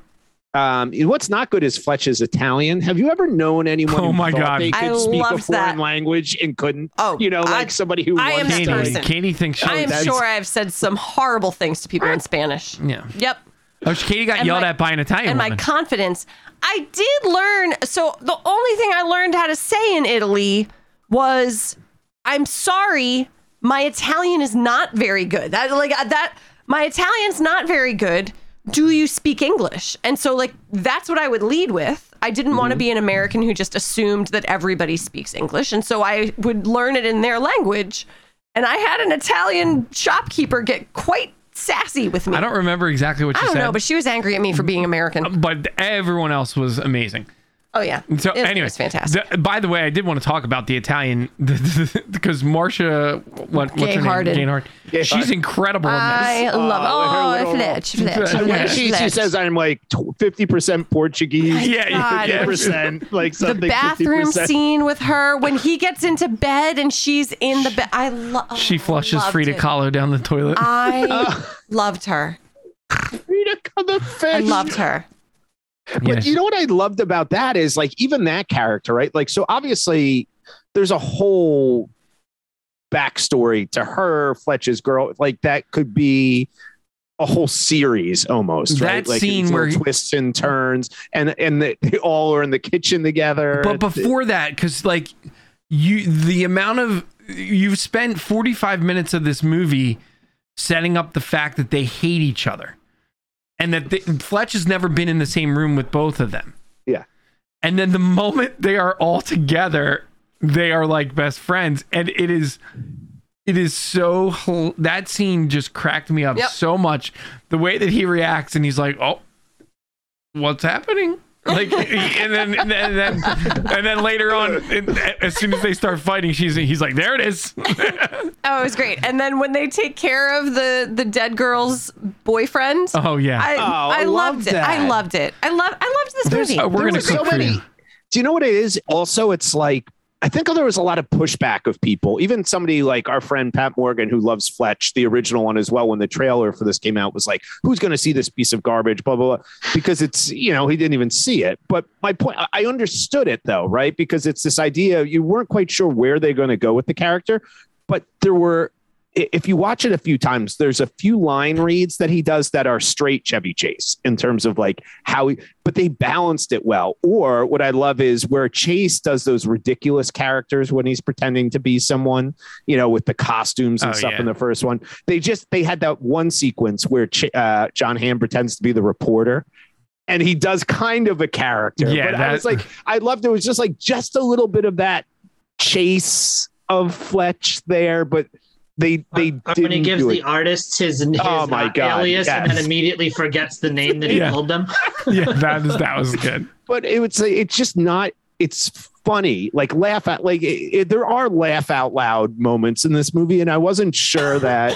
Um, what's not good is Fletch's Italian. Have you ever known anyone oh who my God. they could I speak a foreign that. language and couldn't? Oh, you know, like I, somebody who I am Katie. Person. Katie thinks she I am is... sure I've said some horrible things to people in Spanish. Yeah. Yep. Oh, Katie got and yelled my, at by an Italian and woman. And my confidence. I did learn. So the only thing I learned how to say in Italy was, "I'm sorry, my Italian is not very good." That like that. My Italian's not very good. Do you speak English? And so like, that's what I would lead with. I didn't mm-hmm. want to be an American who just assumed that everybody speaks English. And so I would learn it in their language And I had an Italian shopkeeper get quite sassy with me. I don't remember exactly what you said. I don't said. know, but she was angry at me for being American. But everyone else was amazing. Oh, yeah. So, it, anyway, it was fantastic. The, by the way, I did want to talk about the Italian, because Marsha, what, what's Gay her Harden. name? Jane Hart. She's Harden. incredible in this. I love it. Oh, oh Fletch, Fletch, Fletch, Fletch. She, Fletch. she says I'm like fifty percent Portuguese. Yeah, yeah. fifty percent like something. The bathroom fifty percent scene with her, when he gets into bed and she's in the bed. I love oh, She flushes Frida Kahlo down the toilet. I oh. loved her. Frida Kahlo, I loved her. But yes. You know what I loved about that is like even that character, right? Like, so obviously there's a whole backstory to her, Fletch's girl, like that could be a whole series almost, that right? Like scene where twists and turns and, and the, they all are in the kitchen together. But before that, cause like you, the amount of, you've spent forty-five minutes of this movie setting up the fact that they hate each other. And that they, Fletch has never been in the same room with both of them. Yeah. And then the moment they are all together, they are like best friends. And it is, it is so, that scene just cracked me up yep. so much. The way that he reacts and he's like, oh, what's happening? Like, and then, and then, and then, and then later on, as soon as they start fighting, she's, he's like, there it is. Oh, it was great. And then when they take care of the, the dead girl's boyfriend. Oh yeah. I, oh, I, I loved it. That. I loved it. I love, I loved this There's, movie. Uh, we're going to so many. Do you know what it is? Also, it's like, I think there was a lot of pushback of people, even somebody like our friend Pat Morgan, who loves Fletch, the original one as well. When the trailer for this came out, was like, who's going to see this piece of garbage, blah, blah, blah, because it's, you know, he didn't even see it. But my point, I understood it, though, right, because it's this idea you weren't quite sure where they're going to go with the character. But there were, if you watch it a few times, there's a few line reads that he does that are straight Chevy Chase in terms of like how he, but they balanced it well. Or what I love is where Chase does those ridiculous characters when he's pretending to be someone, you know, with the costumes and oh, stuff yeah. in the first one. They just, they had that one sequence where Ch- uh, John Hamm pretends to be the reporter and he does kind of a character. Yeah, but that... I was like, I loved it. It was just like just a little bit of that Chase of Fletch there, but They they uh, when he gives the artists his, his oh my uh, God, alias yes. and then immediately forgets the name that he yeah. told them. yeah, that is that was good. But it would say it's just not. It's funny. Like laugh at like it, it, there are laugh out loud moments in this movie, and I wasn't sure that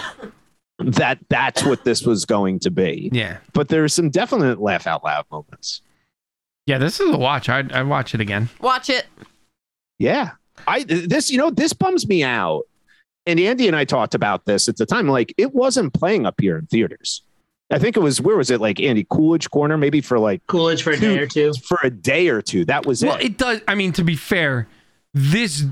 that that's what this was going to be. Yeah, but there's some definite laugh out loud moments. Yeah, this is a watch. I I watch it again. Watch it. Yeah, I this you know this bums me out. And Andy and I talked about this at the time. Like, it wasn't playing up here in theaters. I think it was, where was it? Like, Andy, Coolidge Corner, maybe for like... Coolidge for a two, day or two. For a day or two. That was it. Well, it does... I mean, to be fair, this...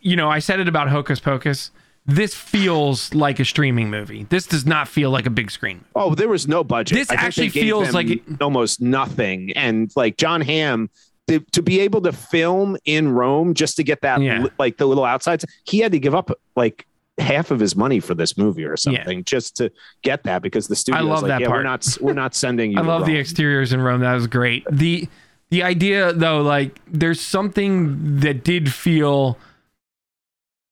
You know, I said it about Hocus Pocus. This feels like a streaming movie. This does not feel like a big screen movie. Oh, there was no budget. This I actually feels like... It, almost nothing. And, like, John Hamm... To, to be able to film in Rome just to get that, yeah. like the little outsides, he had to give up like half of his money for this movie or something yeah. just to get that because the studio was like, yeah, part. we're not, we're not sending you. I love Rome. The exteriors in Rome. That was great. The, the idea though, like there's something that did feel,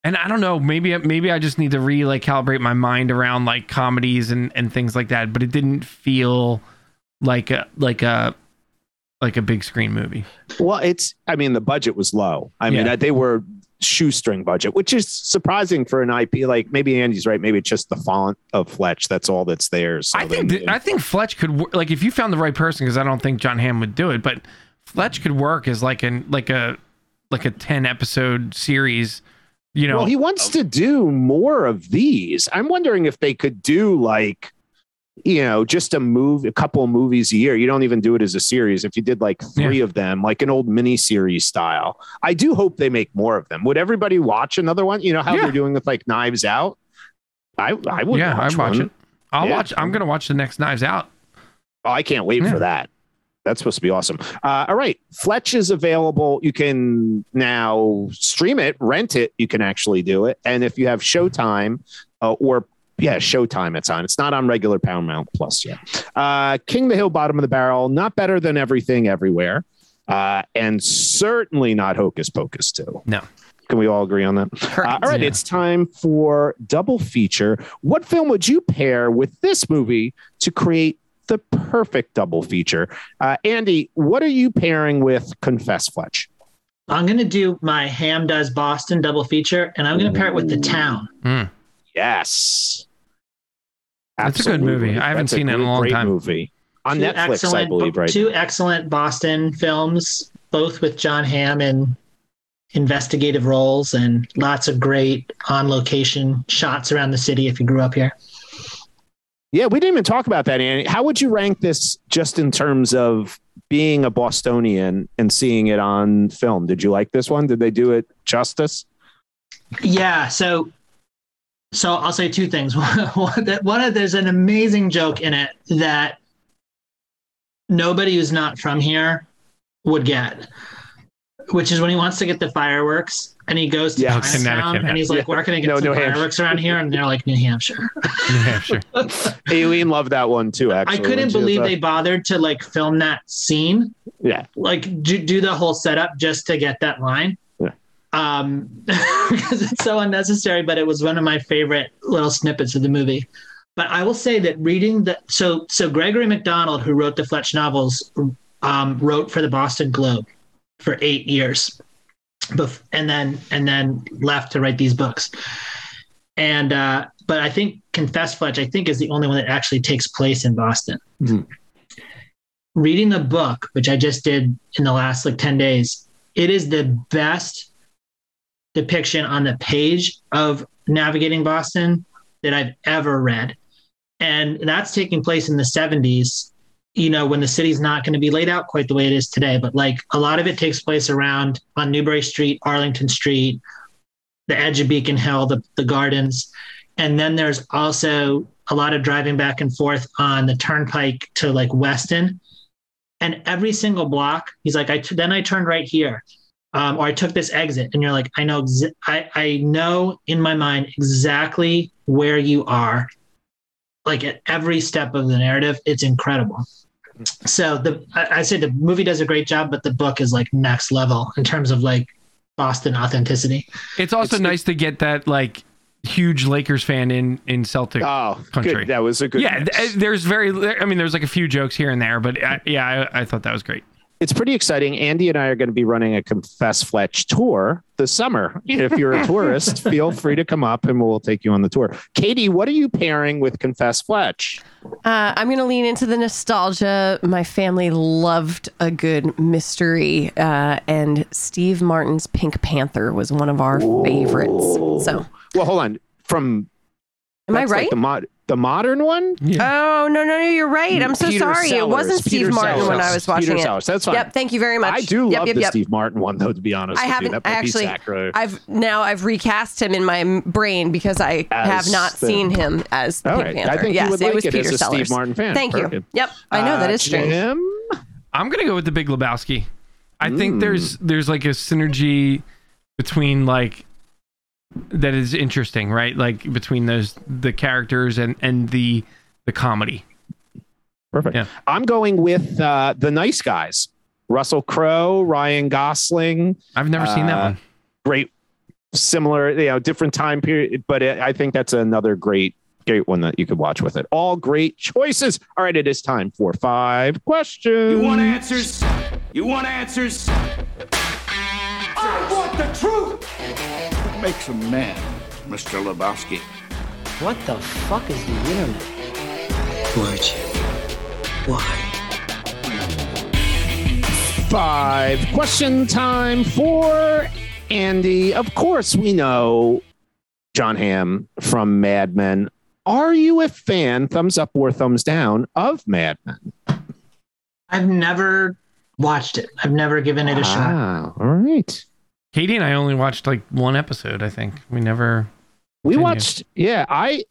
and I don't know, maybe, maybe I just need to re like calibrate my mind around like comedies and, and things like that. But it didn't feel like a, like a, like a big screen movie. Well, it's, I mean, the budget was low. I yeah. mean, they were shoestring budget, which is surprising for an I P. Like maybe Andy's right. Maybe it's just the font of Fletch. That's all that's there. So I think, th- I think Fletch could like, if you found the right person, cause I don't think John Hamm would do it, but Fletch could work as like an, like a, like a ten episode series, you know, well, he wants to do more of these. I'm wondering if they could do like, you know, just a move, a couple of movies a year. You don't even do it as a series. If you did like three yeah. of them, like an old mini series style, I do hope they make more of them. Would everybody watch another one? You know how yeah. they're doing with like Knives Out. I I would. Yeah, watch I watch one. it. I'll yeah. watch. I'm gonna watch the next Knives Out. Oh, I can't wait yeah. for that. That's supposed to be awesome. Uh, all right, Fletch is available. You can now stream it, rent it. You can actually do it, and if you have Showtime uh, or Yeah, Showtime it's on. It's not on regular Paramount Plus yet. Uh, King the Hill, Bottom of the Barrel, not better than Everything Everywhere. Uh, and certainly not Hocus Pocus two. No. Can we all agree on that? Correct, uh, all right. Yeah. It's time for double feature. What film would you pair with this movie to create the perfect double feature? Uh, Andy, what are you pairing with Confess Fletch? I'm going to do my Hamm Does Boston double feature, and I'm going to pair it with The Town. Mm. Yes. Absolutely. That's a good movie. I haven't That's seen it in a long time. Movie. On two Netflix, I believe, right? Two excellent Boston films, both with John Hamm in investigative roles and lots of great on-location shots around the city if you grew up here. Yeah, we didn't even talk about that, Annie. How would you rank this just in terms of being a Bostonian and seeing it on film? Did you like this one? Did they do it justice? Yeah, so... So I'll say two things. One, of, there's an amazing joke in it that nobody who's not from here would get, which is when he wants to get the fireworks and he goes to yeah, Chinatown and he's like, yeah. where can I get no, some no fireworks around here? And they're like, New Hampshire. New Hampshire. Aileen loved that one too, actually. I couldn't believe they bothered to like film that scene. Yeah. Like do, do the whole setup just to get that line. Um, because it's so unnecessary, but it was one of my favorite little snippets of the movie. But I will say that reading the so so Gregory McDonald, who wrote the Fletch novels, um, wrote for the Boston Globe for eight years, bef- and then and then left to write these books. And uh, but I think Confess Fletch, I think, is the only one that actually takes place in Boston. Mm-hmm. Reading the book, which I just did in the last like ten days, it is the best depiction on the page of Navigating Boston that I've ever read. And that's taking place in the seventies, you know, when the city's not going to be laid out quite the way it is today, but like a lot of it takes place around on Newbury Street, Arlington Street, the edge of Beacon Hill, the, the gardens. And then there's also a lot of driving back and forth on the turnpike to like Weston, and every single block. He's like, I, t- then I turned right here. Um, or I took this exit, and you're like, I know, ex- I, I know in my mind exactly where you are. Like at every step of the narrative, it's incredible. So the, I, I say the movie does a great job, but the book is like next level in terms of like Boston authenticity. It's also it's, nice to get that like huge Lakers fan in, in Celtic oh, country. Good. That was a good. Yeah. Th- there's very, I mean, there's like a few jokes here and there, but I, yeah, I, I thought that was great. It's pretty exciting. Andy and I are going to be running a Confess Fletch tour this summer. If you're a tourist, feel free to come up and we'll take you on the tour. Katie, what are you pairing with Confess Fletch? Uh, I'm going to lean into the nostalgia. My family loved a good mystery, uh, and Steve Martin's Pink Panther was one of our Ooh. favorites. So, well, hold on. From am I right? Like the mod- The modern one? Yeah. Oh, no, no, no, you're right. I'm so Peter sorry. Sellers. It wasn't Peter Steve Martin Sellers. when I was watching Peter it. Sellers. That's fine. Yep, thank you very much. I do yep, love yep, the yep. Steve Martin one, though, to be honest. I with haven't you. That actually, be I've now I've recast him in my brain because I as have not the, seen him as the Pink right. Panther. I think yes, you would like it, was it Peter as a Sellers. Steve Martin fan. Thank Perfect. you. Yep, I know uh, that is strange. Jim? I'm going to go with The Big Lebowski. I mm. think there's there's like a synergy between like that is interesting, right? Like between those the characters and and the the comedy. Perfect. Yeah. I'm going with uh The Nice Guys. Russell Crowe, Ryan Gosling. I've never uh, seen that one. Great, similar, you know, different time period, but it, I think that's another great great one that you could watch with it. All great choices. All right, it is time for five questions. You want answers? You want answers? I want the truth. Makes a man, Mister Lebowski. What the fuck is the internet? Why, Jim? Why? Five question time for Andy. Of course, we know John Hamm from Mad Men. Are you a fan, thumbs up or thumbs down, of Mad Men? I've never watched it. I've never given it a ah, shot. All right. Katie and I only watched like one episode, I think. We never... Continued. We watched... Yeah, I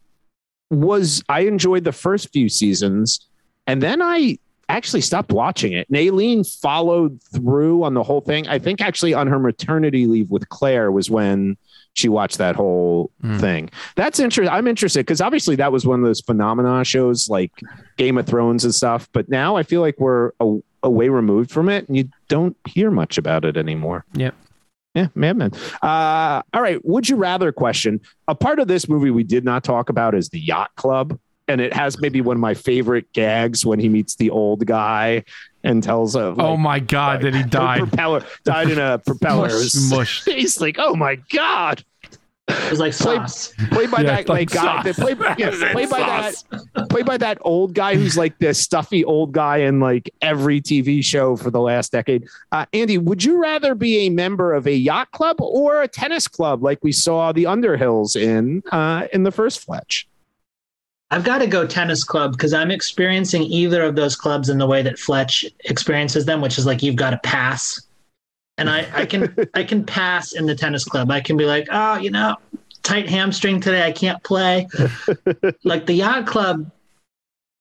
was... I enjoyed the first few seasons, and then I actually stopped watching it. And Aileen followed through on the whole thing. I think actually on her maternity leave with Claire was when she watched that whole mm. thing. That's interesting. I'm interested, because obviously that was one of those phenomena shows like Game of Thrones and stuff. But now I feel like we're a, a way removed from it, and you don't hear much about it anymore. Yep. Yeah, Mad Men. Uh, all right. Would you rather question? A part of this movie we did not talk about is the yacht club. And it has maybe one of my favorite gags when he meets the old guy and tells him, like, oh my God, like, that he died. Propeller, died in a propeller. Mush, he's like, oh my God. It was like sauce. Played play by yeah, that like guy. That play, yeah, play by sauce. that. Play by that old guy who's like the stuffy old guy in like every T V show for the last decade. Uh, Andy, would you rather be a member of a yacht club or a tennis club like we saw the Underhills in uh, in the first Fletch? I've got to go tennis club because I'm experiencing either of those clubs in the way that Fletch experiences them, which is like you've got to pass. And I, I can I can pass in the tennis club. I can be like, oh, you know, tight hamstring today. I can't play. Like the yacht club,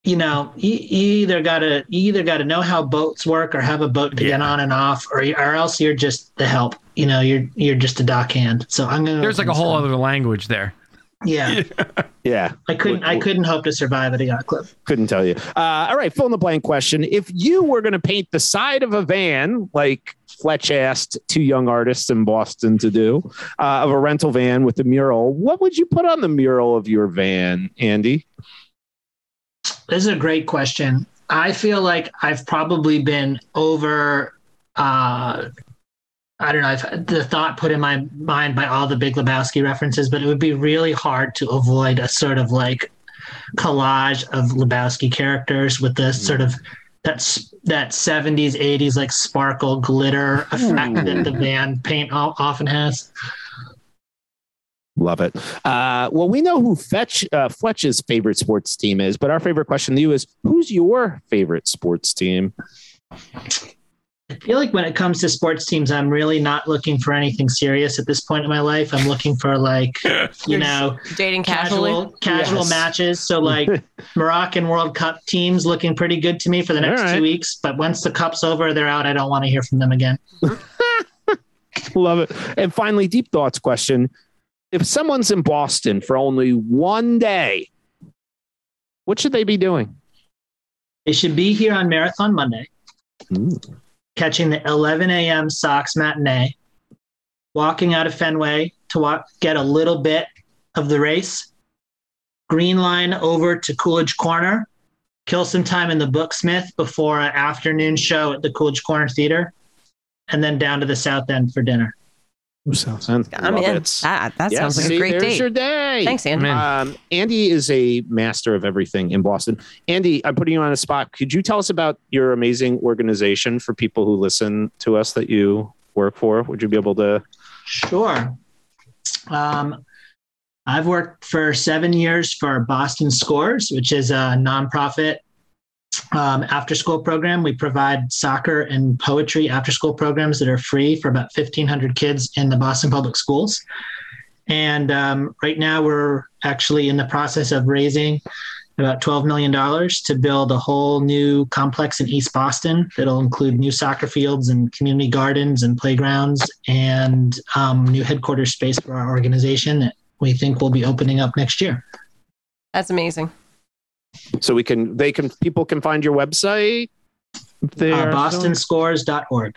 you know, you, you either gotta you either gotta know how boats work or have a boat to yeah. get on and off, or or else you're just the help. You know, you're you're just a dockhand. So I'm gonna. There's like a whole other language there. Yeah. Yeah. I couldn't I couldn't hope to survive at a yacht club. Couldn't tell you. Uh, all right. Fill in the blank question. If you were going to paint the side of a van, like Fletch asked two young artists in Boston to do, uh, of a rental van with a mural, what would you put on the mural of your van, Andy? This is a great question. I feel like I've probably been over... Uh, I don't know if the thought put in my mind by all the Big Lebowski references, but it would be really hard to avoid a sort of like collage of Lebowski characters with the sort of that's that seventies, eighties, like sparkle glitter effect that the van paint often has. Love it. Uh, well, we know who Fetch, uh, Fletch's favorite sports team is, but our favorite question to you is who's your favorite sports team? I feel like when it comes to sports teams, I'm really not looking for anything serious at this point in my life. I'm looking for like, yeah. you know, dating casually, casual, casual yes. matches. So like Moroccan World Cup teams looking pretty good to me for the next right. two weeks. But once the cup's over, they're out. I don't want to hear from them again. Love it. And finally, deep thoughts question. If someone's in Boston for only one day, what should they be doing? They should be here on Marathon Monday. Ooh. Catching the eleven a.m. Sox matinee, walking out of Fenway to walk, get a little bit of the race, green line over to Coolidge Corner, kill some time in the Booksmith before an afternoon show at the Coolidge Corner Theater, and then down to the South End for dinner. Sounds I'm in. It. That, that yes. sounds like See, a great there's date. Your day. Thanks, Andy. Um, Andy is a master of everything in Boston. Andy, I'm putting you on a spot. Could you tell us about your amazing organization for people who listen to us that you work for? Would you be able to? Sure. Um, I've worked for seven years for Boston Scores, which is a nonprofit Um, after-school program. We provide soccer and poetry after-school programs that are free for about fifteen hundred kids in the Boston Public Schools. And um, right now we're actually in the process of raising about twelve million dollars to build a whole new complex in East Boston that'll include new soccer fields and community gardens and playgrounds and um, new headquarters space for our organization that we think will be opening up next year. That's amazing. So we can, they can, people can find your website there. Uh, Boston Scores dot org.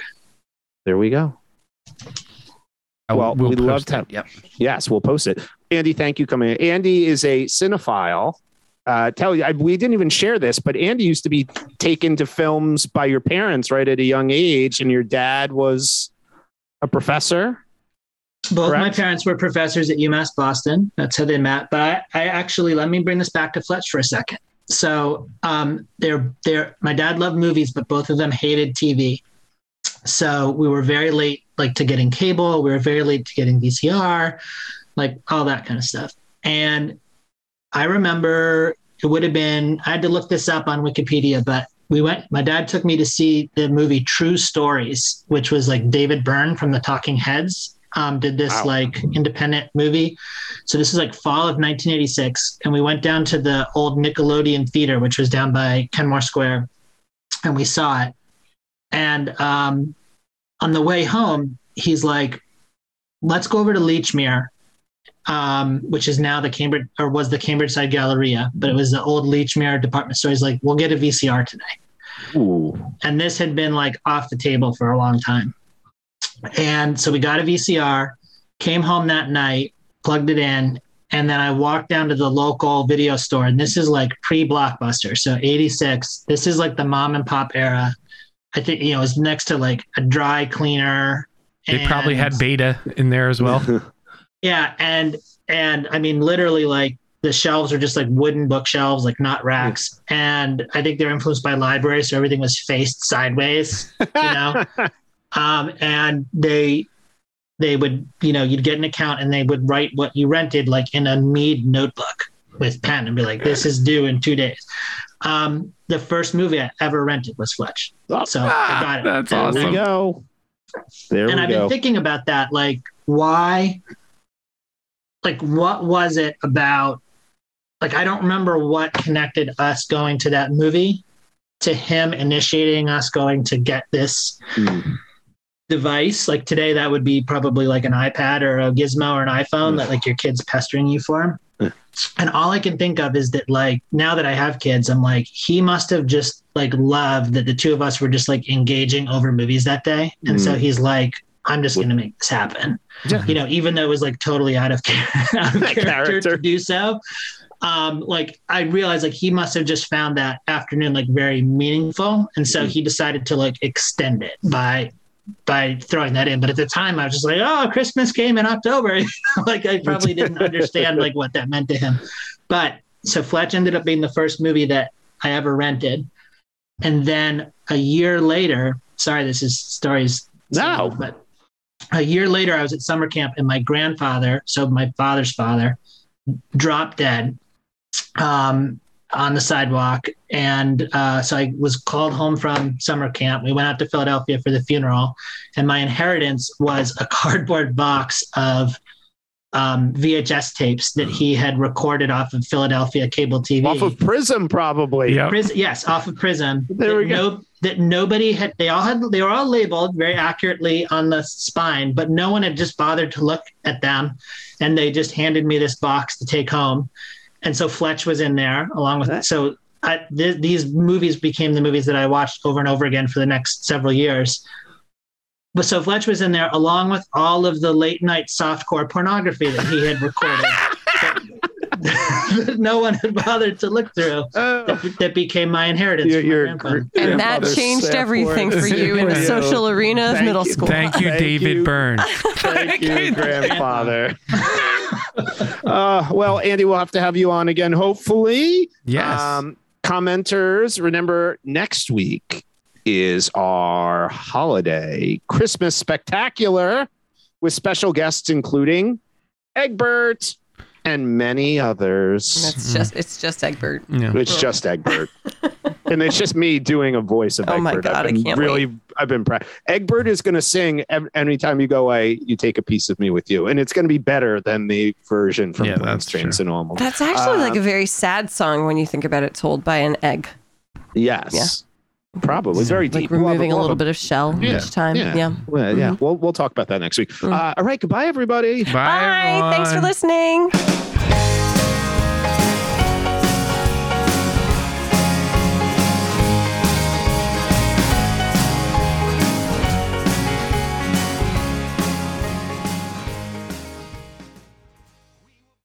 There we go. Well, we'll we'd love to. Yep. Yes, we'll post it. Andy, thank you for coming in. Andy is a cinephile. Uh, tell you, I, we didn't even share this, but Andy used to be taken to films by your parents right at a young age, and your dad was a professor. Both Correct. My parents were professors at UMass Boston. That's how they met. But I, I actually, let me bring this back to Fletch for a second. So um, they're, they're, my dad loved movies, but both of them hated T V. So we were very late like to getting cable. We were very late to getting V C R, like all that kind of stuff. And I remember it would have been, I had to look this up on Wikipedia, but we went, my dad took me to see the movie True Stories, which was like David Byrne from the Talking Heads. Um, did this wow. like independent movie. So this is like fall of nineteen eighty-six. And we went down to the old Nickelodeon Theater, which was down by Kenmore Square. And we saw it. And um, on the way home, he's like, let's go over to Leachmere, um, which is now the Cambridge or was the Cambridge Side Galleria, but it was the old Leachmere department store. He's like, we'll get a V C R today. Ooh. And this had been like off the table for a long time. And so we got a V C R, came home that night, plugged it in, and then I walked down to the local video store. And this is like pre-Blockbuster, so eighty-six. This is like the mom and pop era. I think, you know, it was next to like a dry cleaner. They probably had Beta in there as well. Yeah. And, and I mean, literally like the shelves are just like wooden bookshelves, like not racks. And I think they're influenced by libraries. So everything was faced sideways, you know? um, and they, they would, you know, you'd get an account and they would write what you rented, like in a Mead notebook with pen and be like, this is due in two days. Um, the first movie I ever rented was Fletch. So ah, I got it. That's and awesome. There we go. There and I've go. been thinking about that, like why, like what was it about, like I don't remember what connected us going to that movie to him initiating us going to get this mm. device. Like today that would be probably like an iPad or a Gizmo or an iPhone mm. that like your kid's pestering you for. Mm. And all I can think of is that like now that I have kids, I'm like, he must have just like loved that the two of us were just like engaging over movies that day. And mm. so he's like, I'm just going to make this happen. Yeah. You know, even though it was like totally out of, out of character, character to do so. Um, like I realized like he must have just found that afternoon like very meaningful. And so mm. he decided to like extend it by by throwing that in. But at the time I was just like, oh, Christmas came in October. Like I probably didn't understand like what that meant to him. But so Fletch ended up being the first movie that I ever rented. And then a year later, sorry, this is stories. No, but a year later I was at summer camp and my grandfather, so my father's father, dropped dead um, on the sidewalk. And uh, so I was called home from summer camp. We went out to Philadelphia for the funeral and my inheritance was a cardboard box of um, V H S tapes that he had recorded off of Philadelphia cable T V. Off of Prism, probably. Yep. Pris- yes, off of Prism. There that we go. No, that nobody had, they all had, they were all labeled very accurately on the spine, but no one had just bothered to look at them. And they just handed me this box to take home. And so Fletch was in there along with, so I, th- these movies became the movies that I watched over and over again for the next several years. But so Fletch was in there along with all of the late night softcore pornography that he had recorded that, that no one had bothered to look through uh, that, that became my inheritance. Your, your my gr- and that changed everything for you in the social arena of middle you, school. Thank you, David Byrne. Thank you, grandfather. uh, well, Andy, we'll have to have you on again, hopefully. Yes. Um, commenters, remember next week is our holiday Christmas spectacular with special guests, including Egbert and many others. And it's just, it's just Egbert. Yeah. It's just Egbert. And it's just me doing a voice of oh Egbert. Oh my God, I can't really, wait. I've been proud. Egbert is going to sing anytime you go away, you take a piece of me with you. And it's going to be better than the version from yeah, Planes, Trains, and Automobiles. That's actually um, like a very sad song when you think about it, told by an egg. Yes. Yeah. Probably so, very like deep. Removing blah, blah, blah, blah. a little bit of shell yeah. each time. Yeah, yeah. Well, mm-hmm. yeah. We'll we'll talk about that next week. Mm-hmm. Uh, all right, goodbye, everybody. Bye. Bye. Thanks for listening.